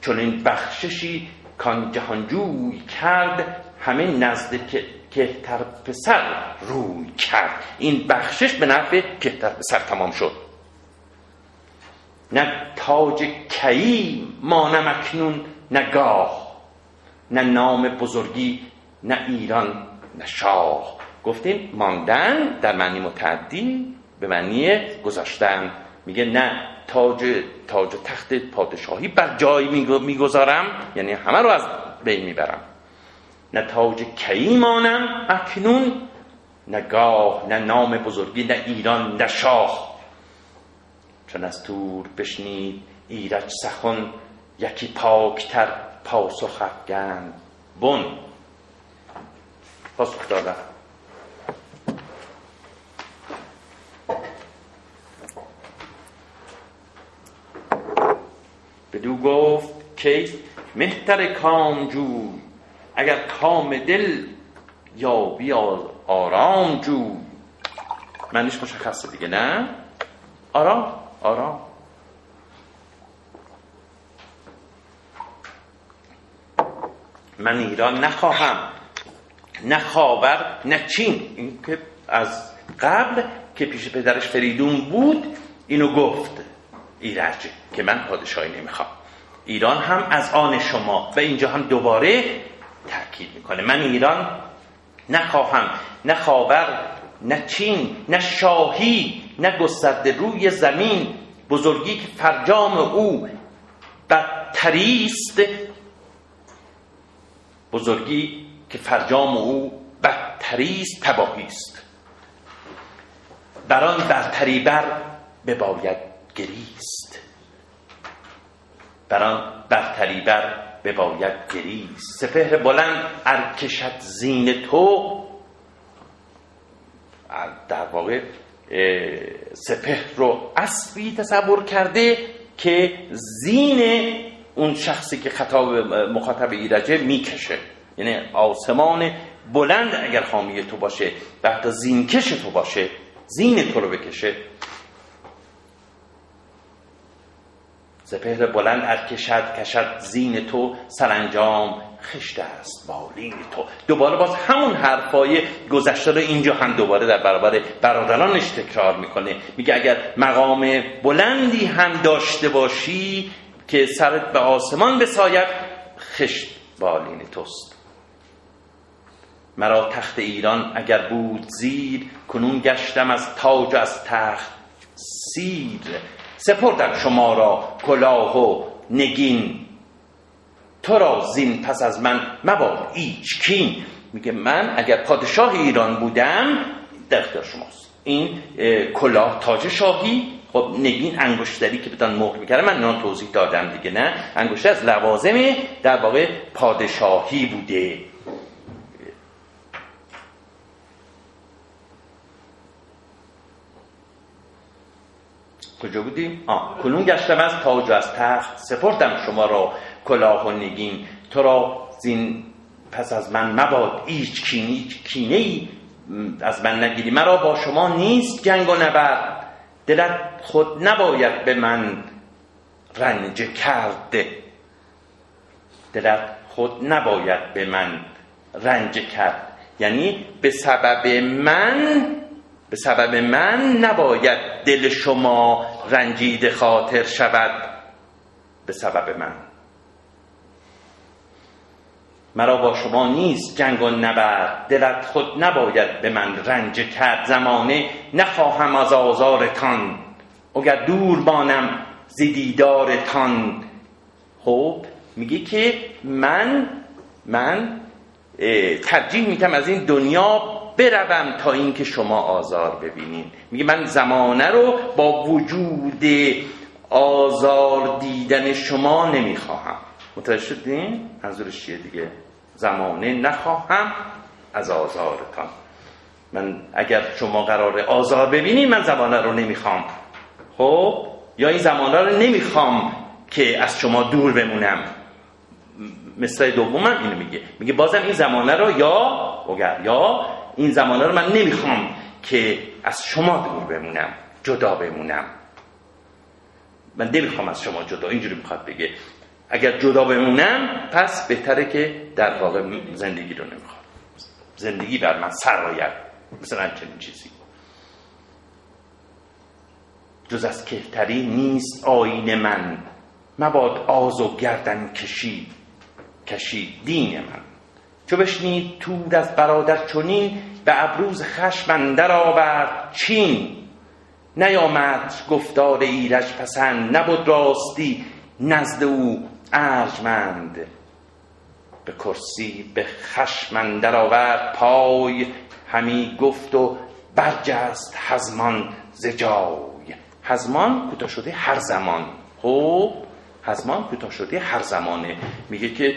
چون این بخششی کان جهانجوی کرد، همه نزد که کهتر پسر روی کرد. این بخشش به نفع کهتر پسر تمام شد. نه تاج کیی مانم اکنون، نه گاه، نه نام بزرگی، نه ایران، نه شاه. گفتیم ماندن در معنی متعدی به معنی گذاشتن. میگه نه تاج تاج تخت پادشاهی بر جای میگذارم یعنی همه رو از بین میبرم. نه تاج کیی مانم اکنون، نه گاه، نه نام بزرگی، نه ایران، نه شاه. چون از تور بشنید ایرج سخن، یکی پاکتر پاسخ افگند بن. پاسخ دادن. بدو گفت که مهتر کامجوی، اگر کام دل یابی آرام جو. معنیش مشخصه دیگه نه؟ آرام آرام. من ایران نخواهم، نه خاور، نه چین. این که از قبل که پیش پدرش فریدون بود اینو گفت ایرج که من پادشاهی نمیخوام. ایران هم از آن شما و اینجا هم دوباره تأکید میکنه من ایران نخواهم، نه خاور، نه چین، نه شاهی، نه گسترده روی زمین. بزرگی که فرجام او بدتریست، بزرگی که فرجام او بدتریست تباهیست. بران برتری بر بباید گریست، بران برتری بر بباید گریست. سپهر بلند ارکشت زین تو، در واقع سپهر رو اسبی تصور کرده که زین اون شخصی که خطاب مخاطب ایرجه میکشه، یعنی آسمان بلند اگر حامی تو باشه و حتی زین کش تو باشه، زین تو رو بکشه. سپهر بلند ارکشد کشد زین تو، سرانجام خشته است بالین تو. دوباره باز همون حرفای گذشته رو اینجا هم دوباره در برابر برادرانش تکرار میکنه. میگه اگر مقام بلندی هم داشته باشی که سرت به آسمان بساید، خشت بالین توست. مرا تخت ایران اگر بود زیر، کنون گشتم از تاج و از تخت سیر. سپردم شما را کلاه و نگین، تو را زین پس از من مباد ایچ کین. میگه من اگر پادشاه ایران بودم در اختیار شماست. این کلاه تاج شاهی، خب نگین انگشتری که بدان مهر میکرده. من اینا توضیح دادم دیگه نه، انگشتر از لوازم در واقع پادشاهی بوده. کجا بودیم؟ آه. کنون گشتم از تاج و از تخت، سپردم شما را کلاه و نگین، تو را زین پس از من مباد ایچ کینی. کینه ای از من نگیری، مرا با شما نیست جنگ و نبرد. دلت خود نباید به من رنج کرده، دلت خود نباید به من رنج کرد، یعنی به سبب من، به سبب من نباید دل شما رنجیده خاطر شود. به سبب من، مرا با شما نیست جنگ و نبرد، دلت خود نباید به من رنج کرد. زمانه نخواهم از آزارتان، اگر دور بانم ز دیدارتان. خب میگه که من من ترجیح میدم از این دنیا بروم تا اینکه شما آزار ببینین. میگه من زمانه رو با وجود آزار دیدن شما نمیخواهم. متوجه شدین؟ منظورش چیه دیگه؟ زمانه نخواهم از آزارتان. من اگر شما قراره آزار ببینین، من زمانه رو نمیخوام. خب یا این زمانه رو نمیخوام که از شما دور بمونم. مثل دومم اینو میگه، میگه بازم این زمانه رو یا اگر یا این زمانه رو من نمیخوام که از شما دور بمونم، جدا بمونم. من نمیخوام از شما جدا، اینجوری میخواد بگه. اگر جدا بمونم پس بهتره که در واقع زندگی رو نمیخوام، زندگی بر من سرایت، مثلا چنین چیزی. جز از کهتری نیست آیین من، مباد آز و گردن کشید کشید دین من. چو بشنید تور از برادر چنین، به ابروز خشم اندر آورد چین. نیامد گفتار ایرج پسند، نبود راستی نزد او ارجمند. به کرسی به خشم اندر آورد پای، همی گفت و برجست هزمان ز جای. هزمان کوتاه شده هر زمان. خب هزمان کوتاه شده هر زمانه. میگه که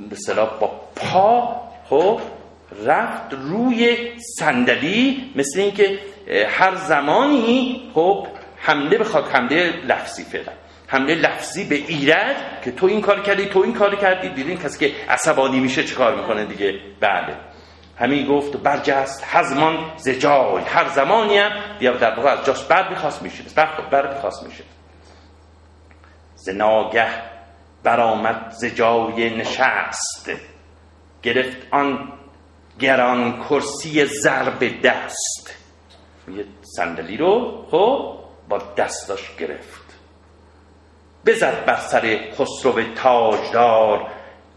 به اصطلاح با پا خب رفت روی صندلی، مثل این که هر زمانی خب حمله بخواد، حمله لفظی، فعلا حمله لفظی به ایرج که تو این کار کردی، تو این کار کردی. دیدین کسی که عصبانی میشه چه کار میکنه دیگه؟ بله. همین گفت برجست هزمان ز جای. هر زمانی هم بیا در واقع از جاش بر میخواست میشه، بر میخواست میشه. ز ناگه برآمد ز جای نشست، گرفت آن گران کرسی ضرب دست. یه صندلی رو خب با دستاش گرفت، بزد بر سر خسرو تاجدار.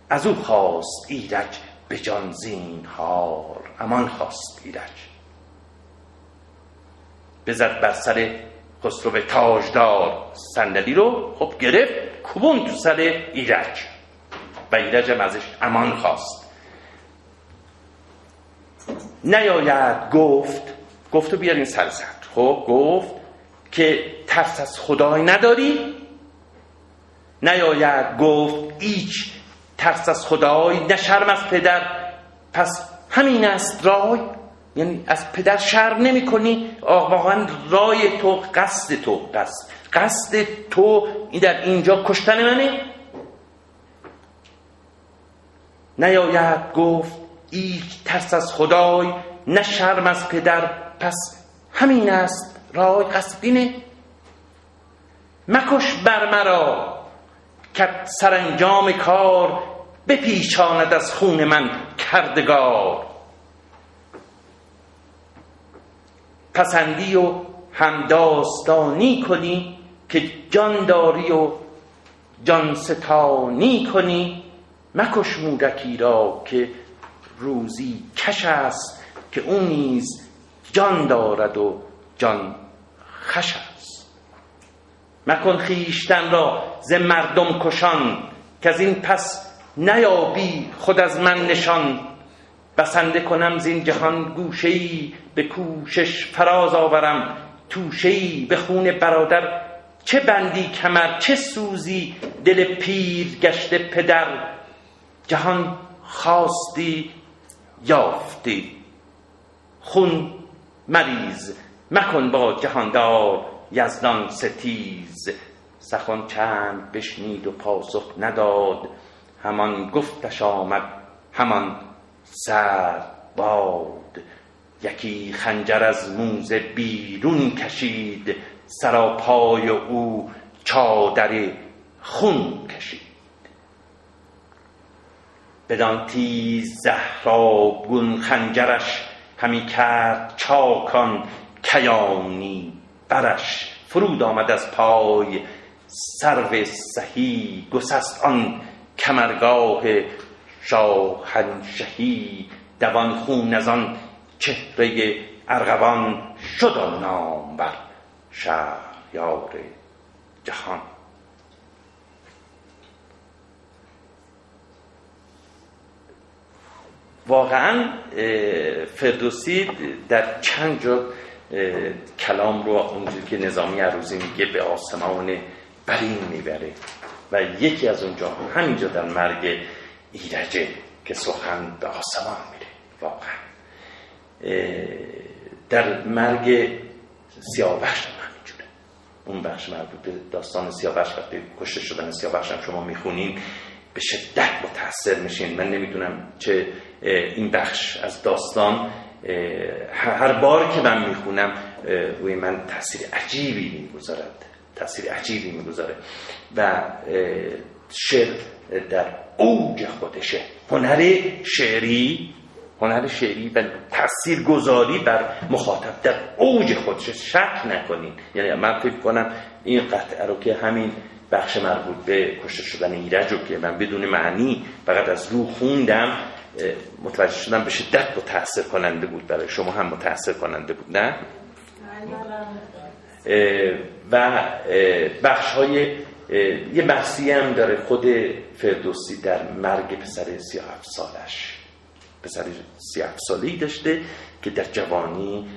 از او خواست ایرج به جان زینهار، امان خواست ایرج. بزد بر سر خسرو تاجدار، صندلی رو خب گرفت کوبون تو سر ایرج و ایرج هم ازش امان خواست. نیاید گفت، گفتو بیارین سر زد. خب گفت که ترس از خدای نداری؟ نیاید گفت ایچ ترس از خدای، نه شرم از پدر پس همین است رای. یعنی از پدر شرم نمی کنی، واقعا رای تو، قصد تو، قصد قصد تو در اینجا کشتن منه. نیاید گفت ایچ ترس از خدای، نه شرم از پدر پس همین است رای. قصد اینه، مکش بر مرا که سرانجام کار، بپیچاند از خون من کردگار. پسندی و همداستانی کنی، که جانداری و جانستانی کنی. مکش مورکی را که روزی کش است، که اون نیز جان دارد و جان خش است. مکن خیشتن را ز مردم کشان، که از این پس نیابی خود از من نشان. بسنده کنم زین جهان گوشه‌ای، به کوشش فراز آورم توشه‌ای. به خون برادر چه بندی کمر، چه سوزی دل پیر گشته پدر. جهان خواستی یافتی، خون مریز مکن با جهاندار یزدان ستیز. سخن چند بشنید و پاسخ نداد، همان گفتش آمد همان سر باد. یکی خنجر از موزه بیرون کشید، سراپای او چادر خون کشید. بدان تیز زهرآبگون خنجرش، همی کرد چاکان کیانی برش. فرود آمد از پای سرو سهی، گسست آن کمرگاه شاهنشهی. دوان خون از آن چهره ارغوان، شد آن نامور شهریار جهان. واقعا فردوسی در چند جا کلام رو اونجوری که نظامی عروضی میگه به آسمان برین میبره و یکی از اونجا همینجا در مرگ ایرج که سخن به آسمان میره. واقعا در مرگ سیاوش هم همینجوره. اون بخش مربوط به داستان سیاوش و کشته شدن سیاوش هم شما میخونین به شدت متاثر میشین. من نمیدونم چه این بخش از داستان هر بار که من میخونم روی من تاثیر عجیبی میگذارد، تاثیر عجیبی میگذاره و شعر در اوج خودشه. هنر شعری، هنر شعری و تاثیرگذاری بر مخاطب در اوج خودشه. شک نکنین. یعنی من فکر کنم این قطعه رو که همین بخش مربوط به کشته شدن ایرج رو که من بدون معنی فقط از رو خوندم، متوجه شدم به شدت متاثر کننده بود. برای شما هم متاثر کننده بود نه؟ و بخش های یه بخشی هم داره خود فردوسی در مرگ پسر سیاه هفت سالش. پسر سیاه هفت ساله‌ای داشته که در جوانی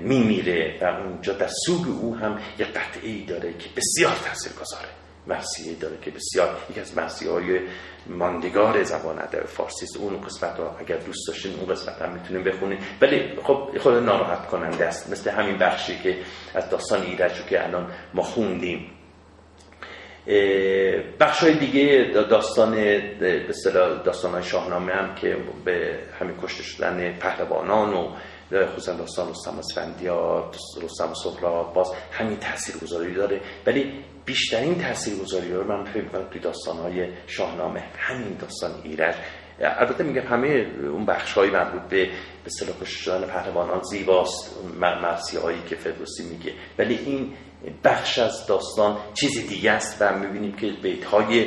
میمیره و اونجا در سوگ او هم یه قطعه‌ای داره که بسیار تاثیرگذاره. مرثیه‌ای داره که بسیار یکی از مرثیه‌های ماندگار زبان ادب فارسی است. اون قسمت رو اگر دوست داشتین اون قسمت هم میتونیم بخونید، ولی خب خود ناراحت کننده است، مثل همین بخشی که از داستان ایرج رو که الان ما خوندیم. بخش‌های دیگه داستان به اصطلاح داستان‌های شاهنامه هم که به همین کشته شدن پهلوانان و خصوصا داستان رستم و اسفندیار، رستم و سهراب، باز همین تاثیرگذاری داره. ولی بیشترین تاثیرگذاری رو من فکر می‌کنم توی داستان‌های شاهنامه همین داستان ایرج. البته میگم همه اون بخش‌های مربوط به به اصطلاح کشته شدن پهلوانان زیباست، مرثیه‌هایی که فردوسی میگه، ولی این بخش از داستان چیزی دیگه است و می‌بینیم که بیت‌های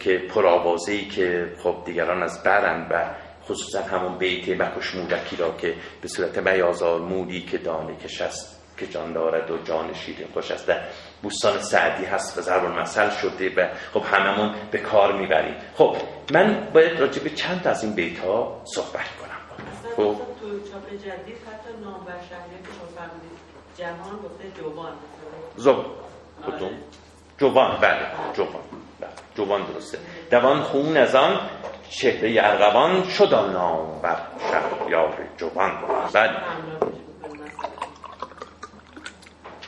که پرآوازه‌ای که خب دیگران از برن و خصوصا همون بیت مکش مولکی را که به صورت میازار مولی که دانه کش است که جان دارد و جان شیرین خوش است در بوستان سعدی هست و ضرب المثل شده و خب هممون به کار میبریم. خب من باید راجع به چند تا از این بیت ها صحبت کنم. خب تو چاپ جدید حتی نام شهری که فرمودید جهان گفته جوان زب کدوم جوان؟ بله جوان، بله جوان درسته. دوان خون از آن چهره ارغوان، شد آن نامور شهریار جوان. بعد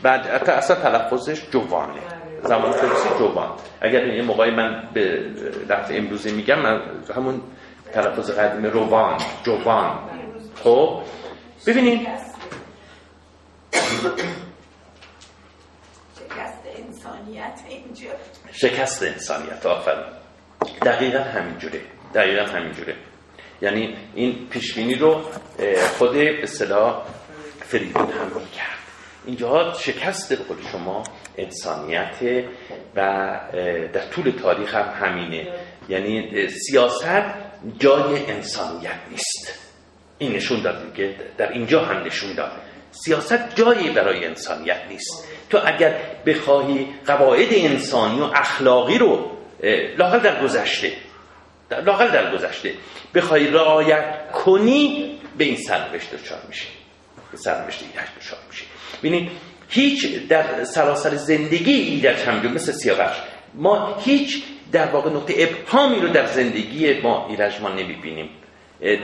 بعد اصلا تلفظش جوانه، زمان فردوسی جوان. اگر این موقعی من به لفظ امروزی میگم من همون تلفظ قدیم روان جوان. خب ببینید شکست انسانیت اینجور، شکست انسانیت آفرین. دقیقا همینجوره، دقیقا همینجوره. یعنی این پیشبینی رو خود به اصطلاح فریدون هم میکرد. اینجا شکست خود شما انسانیت و در طول تاریخ هم همینه. یعنی سیاست جای انسانیت نیست. این نشون داد که در اینجا هم نشون داد سیاست جایی برای انسانیت نیست. تو اگر بخواهی قواعد انسانی و اخلاقی رو لاقل در گذشته لاقل در گذشته بخوای رعایت کنی، به این سرنوشت دچار میشی، به سرنوشت ایرج دچار میشی. ببینید هیچ در سراسر زندگی ایرج هم مثل سیاوش ما هیچ در واقع نقطه ابهامی رو در زندگی ما ایرج ما نمیبینیم.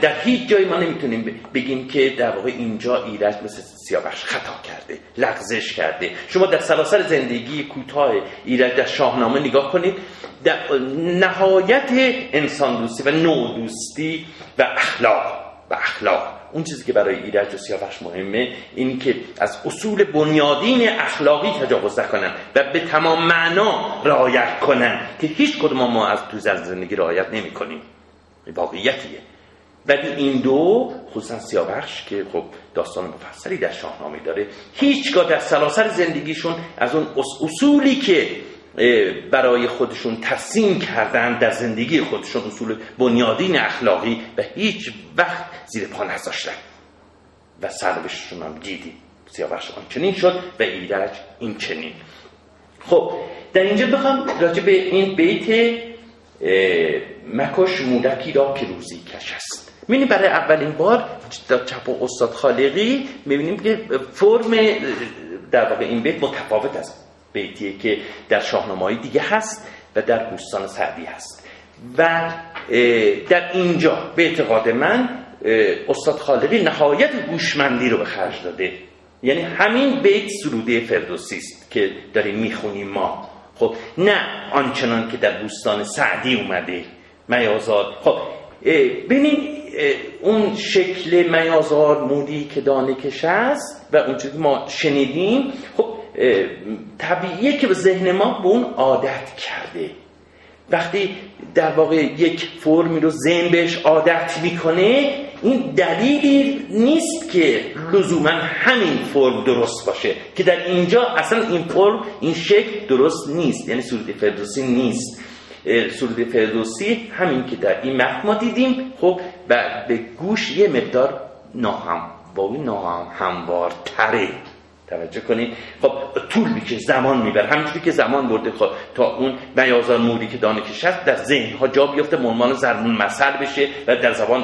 در هیچ جایی ما نمیتونیم بگیم که در واقع اینجا ایرج مثل سیاوش خطا کرده، لغزش کرده. شما در سراسر زندگی کوتاه ایرج در شاهنامه نگاه کنید، در نهایت انسان دوستی و نودوستی و اخلاق و اخلاق اون چیزی که برای ایرج و سیاوش مهمه این که از اصول بنیادین اخلاقی تجاوز نکنن و به تمام معنا رعایت کنن که هیچ کدوم ما از تو زندگی رعایت نمی کنیم. واقعیتیه. ولی این دو، خصوصا سیاوش که خب داستان مفصلی در شاهنامه داره، هیچگاه در سلاسل زندگیشون از اون اصولی که برای خودشون تصمیم کردن در زندگی خودشون، اصول بنیادین اخلاقی، و هیچ وقت زیر پا نذاشتن و سربششون هم دیدی. سیاوش آنچنین شد و ایرج این چنین. خب در اینجا بخوام راجع به این بیت مکش مودکی را که روزی کش است، می‌بینیم برای اولین بار در چپ و استاد خالقی می‌بینیم که فرم در واقع این بیت متفاوت است. بیتیه که در شاهنامه‌های دیگه هست و در بوستان سعدی هست و در اینجا به اعتقاد من استاد خالقی نهایت گوشمندی رو به خرج داده. یعنی همین بیت سروده فردوسی است که داریم میخونیم ما، خب نه آنچنان که در بوستان سعدی اومده میازار. خب ببینید اون شکل میازار مودی که دانه کش است و اونجوری که ما شنیدیم، خب طبیعیه که ذهن ما به اون عادت کرده. وقتی در واقع یک فرمی رو ذهن بهش عادت میکنه، این دلیلی نیست که لزوما همین فرم درست باشه، که در اینجا اصلا این فرم، این شکل درست نیست. یعنی سرود فردوسی نیست. سرود فردوسی همین که در این متن ما دیدیم، خب به گوش یه مقدار ناهم باقی ناهم هموارتره. توجه کنید. خب طول میکشه، زمان میبره، همینجوری که زمان برده خب تا اون میازار موری که دانه کش است در ذهن ها جا بیفته، مرمان زرمون مثل بشه و در زبان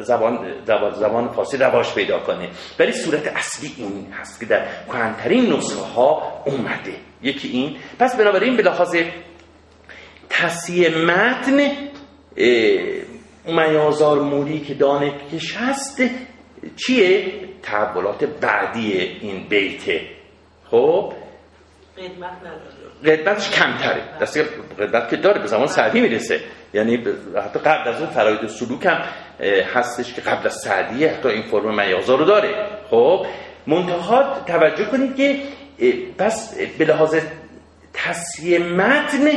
زبان زبان, زبان فارسی رواج پیدا کنه. ولی صورت اصلی این هست که در کهن‌ترین نسخه ها اومده. یکی این. پس بنابراین به لحاظ تصحیح متن میازار موری که دانه کش است چیه؟ تحولات بعدی این بیته. خب قدمت نداره، قدمتش کمتره، دسته قدمت که داره به زمان سعدی میرسه. یعنی حتی قبل از اون فراید سلوک هم هستش که قبل از سعدیه، حتی این فرم میازار رو داره. خب منتهات توجه کنید که بس به لحاظ تصحیح متن،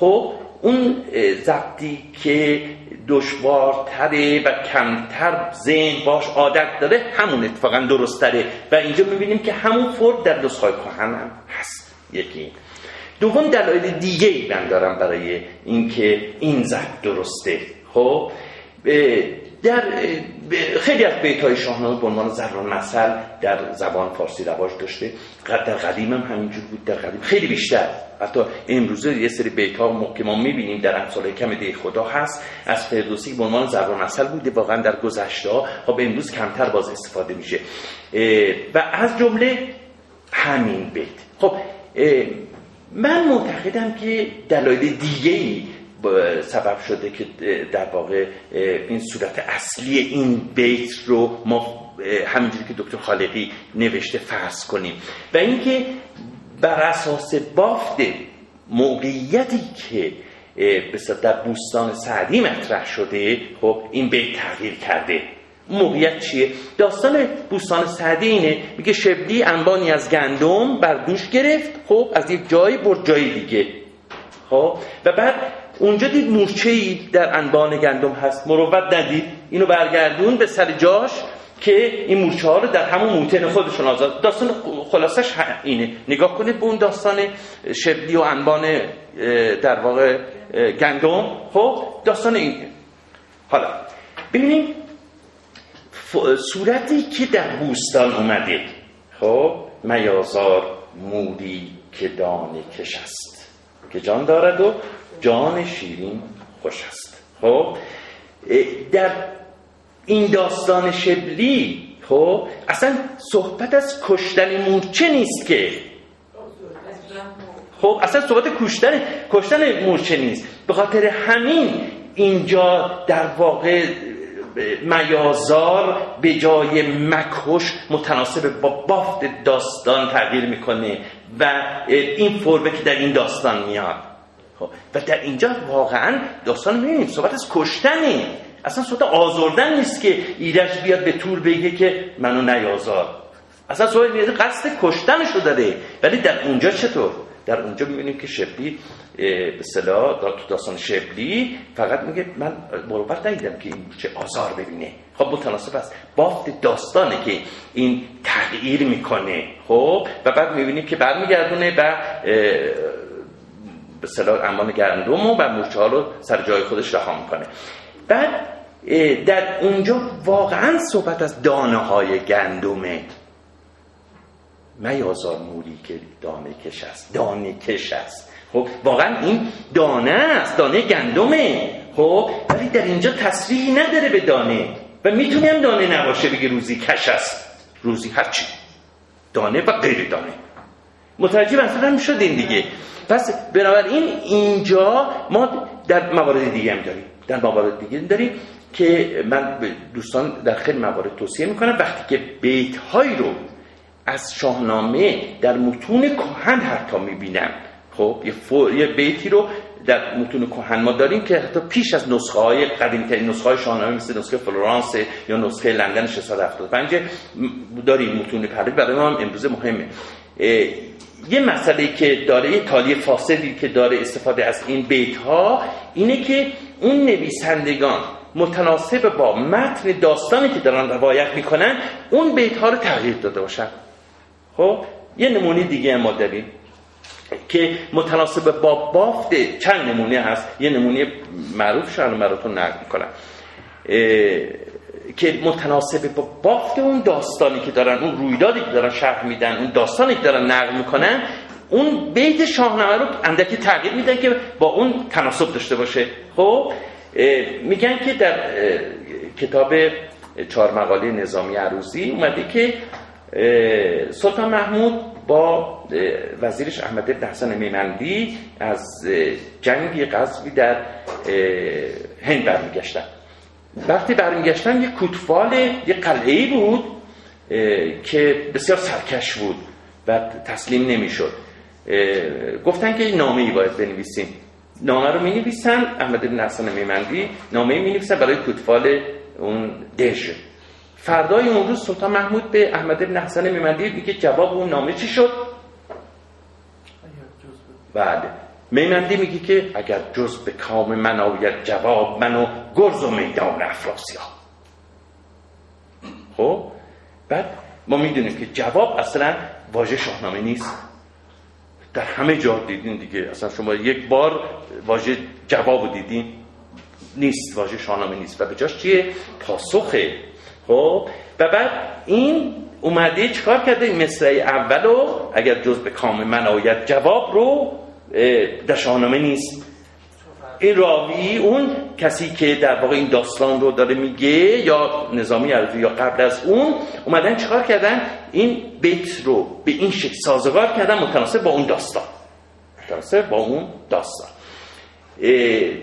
خب اون ضبطی که دشوارتره و کمتر ذهن باش عادت داره همون اتفاقا درستره و اینجا میبینیم که همون فرد در نسخه‌های کهن هم هست. یکی دوم دلایل دیگه ای من دارم برای اینکه این ضبط درسته. خب در خیلی از بیت‌های شاهنامه به عنوان زران مثل در زبان فارسی رواج داشته. در قدیم هم همینجور بود. در قدیم خیلی بیشتر، حتی امروزه یه سری بیت‌ها که ما می‌بینیم در امثال کم ده خدا هست از فردوسی به عنوان زران مثل بوده. واقعا در گذشته‌ها ها به امروز کمتر باز استفاده میشه و از جمله همین بیت. خب من معتقدم که دلایل دیگه‌ای سبب شده که در واقع این صورت اصلی این بیت رو ما همینجوری که دکتر خالقی نوشته فرض کنیم و اینکه بر اساس بافت موقعیتی که در بوستان سعدی مطرح شده، خب این بیت تغییر کرده. موقعیت چیه؟ داستان بوستان سعدی اینه، میگه شبلی انبانی از گندم بر دوش گرفت، خب از یک جای برد جای دیگه، خب و بعد اونجا دید مورچه‌ای در انبان گندم هست، مروت ندید، اینو برگردون به سر جاش که این مورچه‌ها رو در همون موطن خودشون آزاد. داستان خلاصش اینه. نگاه کنید به اون داستان شبلی و انبان در واقع گندم. خب داستان اینه. حالا ببینیم صورتی که در بوستان اومده. خب میازار مودی که دانه کش است، که جان دارد و جان شیرین خوش است. خب در این داستان شبلی، خب اصلا صحبت از کشتن مورچه نیست که، خب اصلا صحبت کشتن کشتن مورچه نیست. به خاطر همین اینجا در واقع میازار به جای مکش متناسب با بافت داستان تغییر میکنه و این فرمه که در این داستان میاد و در اینجا واقعا داستان میبینیم صحبت از کشتنه. اصلا صحبت آزردن نیست که ایرج بیاد به تور بگه که منو نیازار. اصلا صحبت نیست، قصد کشتنشو داره. ولی در اونجا چطور؟ در اونجا میبینیم که شبلی به اصطلاح تو داستان شبلی فقط میگه من بروبر ندیدم که این چه آزار ببینه. خب متناسب است بافت داستانه که این تغییر میکنه. خب و بعد میبینیم که برمیگردونه و به اصطلاح امان گندم و مورچه‌ها رو سر جای خودش رها میکنه. بعد در اونجا واقعا صحبت از دانه های گندمه. میازار موری که دانه کش است، دانه کش است. خب واقعا این دانه است، دانه گندمه. خب ولی در اینجا تصریحی نداره به دانه و میتونیم دانه نباشه بگه روزی کش است، روزی هرچی دانه و غیر دانه. متوجه مثلا شدین دیگه؟ پس بنابراین اینجا ما در موارد دیگه هم داریم، در موارد دیگه داریم که من دوستان در خیلی موارد توصیه میکنم وقتی که بیت های رو از شاهنامه در متون کهن حتی میبینم. خب یه, فور... یه بیتی رو در متون کهن ما داریم که حتی پیش از نسخه های قدیمی‌ترین نسخه های شاهنامه مثل نسخه فلورانس یا نسخه لندن ششصد و هفتاد و پنج داریم. متون پهلوی برای ما هم امروز مهمه. یه مسئله که داره، یه تالی فاسدی که داره استفاده از این بیت ها اینه که اون نویسندگان متناسب با متن داستانی که دارن روایت میکنن اون بیت ها رو تغییر داده باشن. خب یه نمونه دیگه ما داریم که متناسب با بافت، چند نمونه هست، یه نمونه معروف شهر مراتون نقل میکنن که متناسب با بافت اون داستانی که دارن، اون رویدادی که دارن شرح میدن، اون داستانی که دارن نقل میکنن اون بیت شاهنامه رو اندکی تغییر میدن که با اون تناسب داشته باشه. خب میگن که در کتاب چهار مقاله نظامی عروضی اومده که سلطان محمود با وزیرش احمد بن حسن میمندی از جنگ غزوی در هند برمیگشتن. وقتی برمیگشتن یک کوتوال، یک قلعه‌ای بود که بسیار سرکش بود و تسلیم نمیشد. گفتن که نامه‌ای باید بنویسیم. نامه رو می‌نویسن، احمد بن حسن میمندی نامه‌ای می‌نویسه برای کوتوال اون دژ. فردای اون روز سلطان محمود به احمد بن حسن میمندی میگه جواب اون نامه چی شد؟ بعد میمندی میگه که اگر جز به کام من آید جواب منو گرز و میدان افراسیاب. خب بعد ما میدونیم که جواب اصلا واژه شاهنامه نیست. در همه جا دیدین دیگه، اصلا شما یک بار واژه جواب دیدین؟ نیست، واژه شاهنامه نیست و به جاش چیه؟ پاسخه. خب و بعد این اومده چکار کرده؟ این مصرع اول رو اگر جز به کام من آید جواب رو در شاهنامه نیست. این راوی، اون کسی که در واقع این داستان رو داره میگه، یا نظامی عروضی یا قبل از اون، اومدن چکار کردن؟ این بیت رو به این شکل سازگار کردن متناسب با اون داستان، متناسب با اون داستان.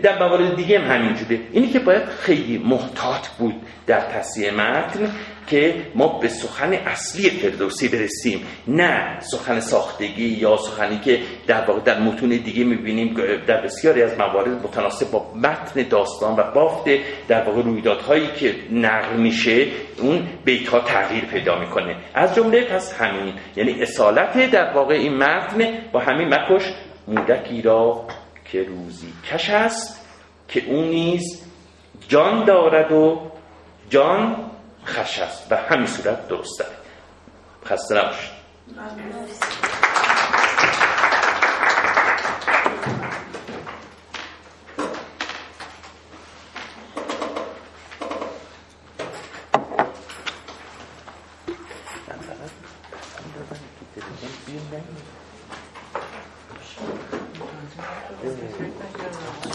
در موارد دیگه هم همینجوره. اینی که باید خیلی محتاط بود در تصحیح متن که ما به سخن اصلی فردوسی برسیم، نه سخن ساختگی یا سخنی که در واقع در متون دیگه می‌بینیم در بسیاری از موارد متناسب با متن داستان و بافت در واقع رویدادهایی که نقل میشه اون بیت‌ها تغییر پیدا میکنه. از جمله پس همین، یعنی اصالت در واقع این متن با همین مکش مودکی را که روزی کش است که اون نیز جان دارد و جان خش است. و همین صورت درسته. خسته نباشید.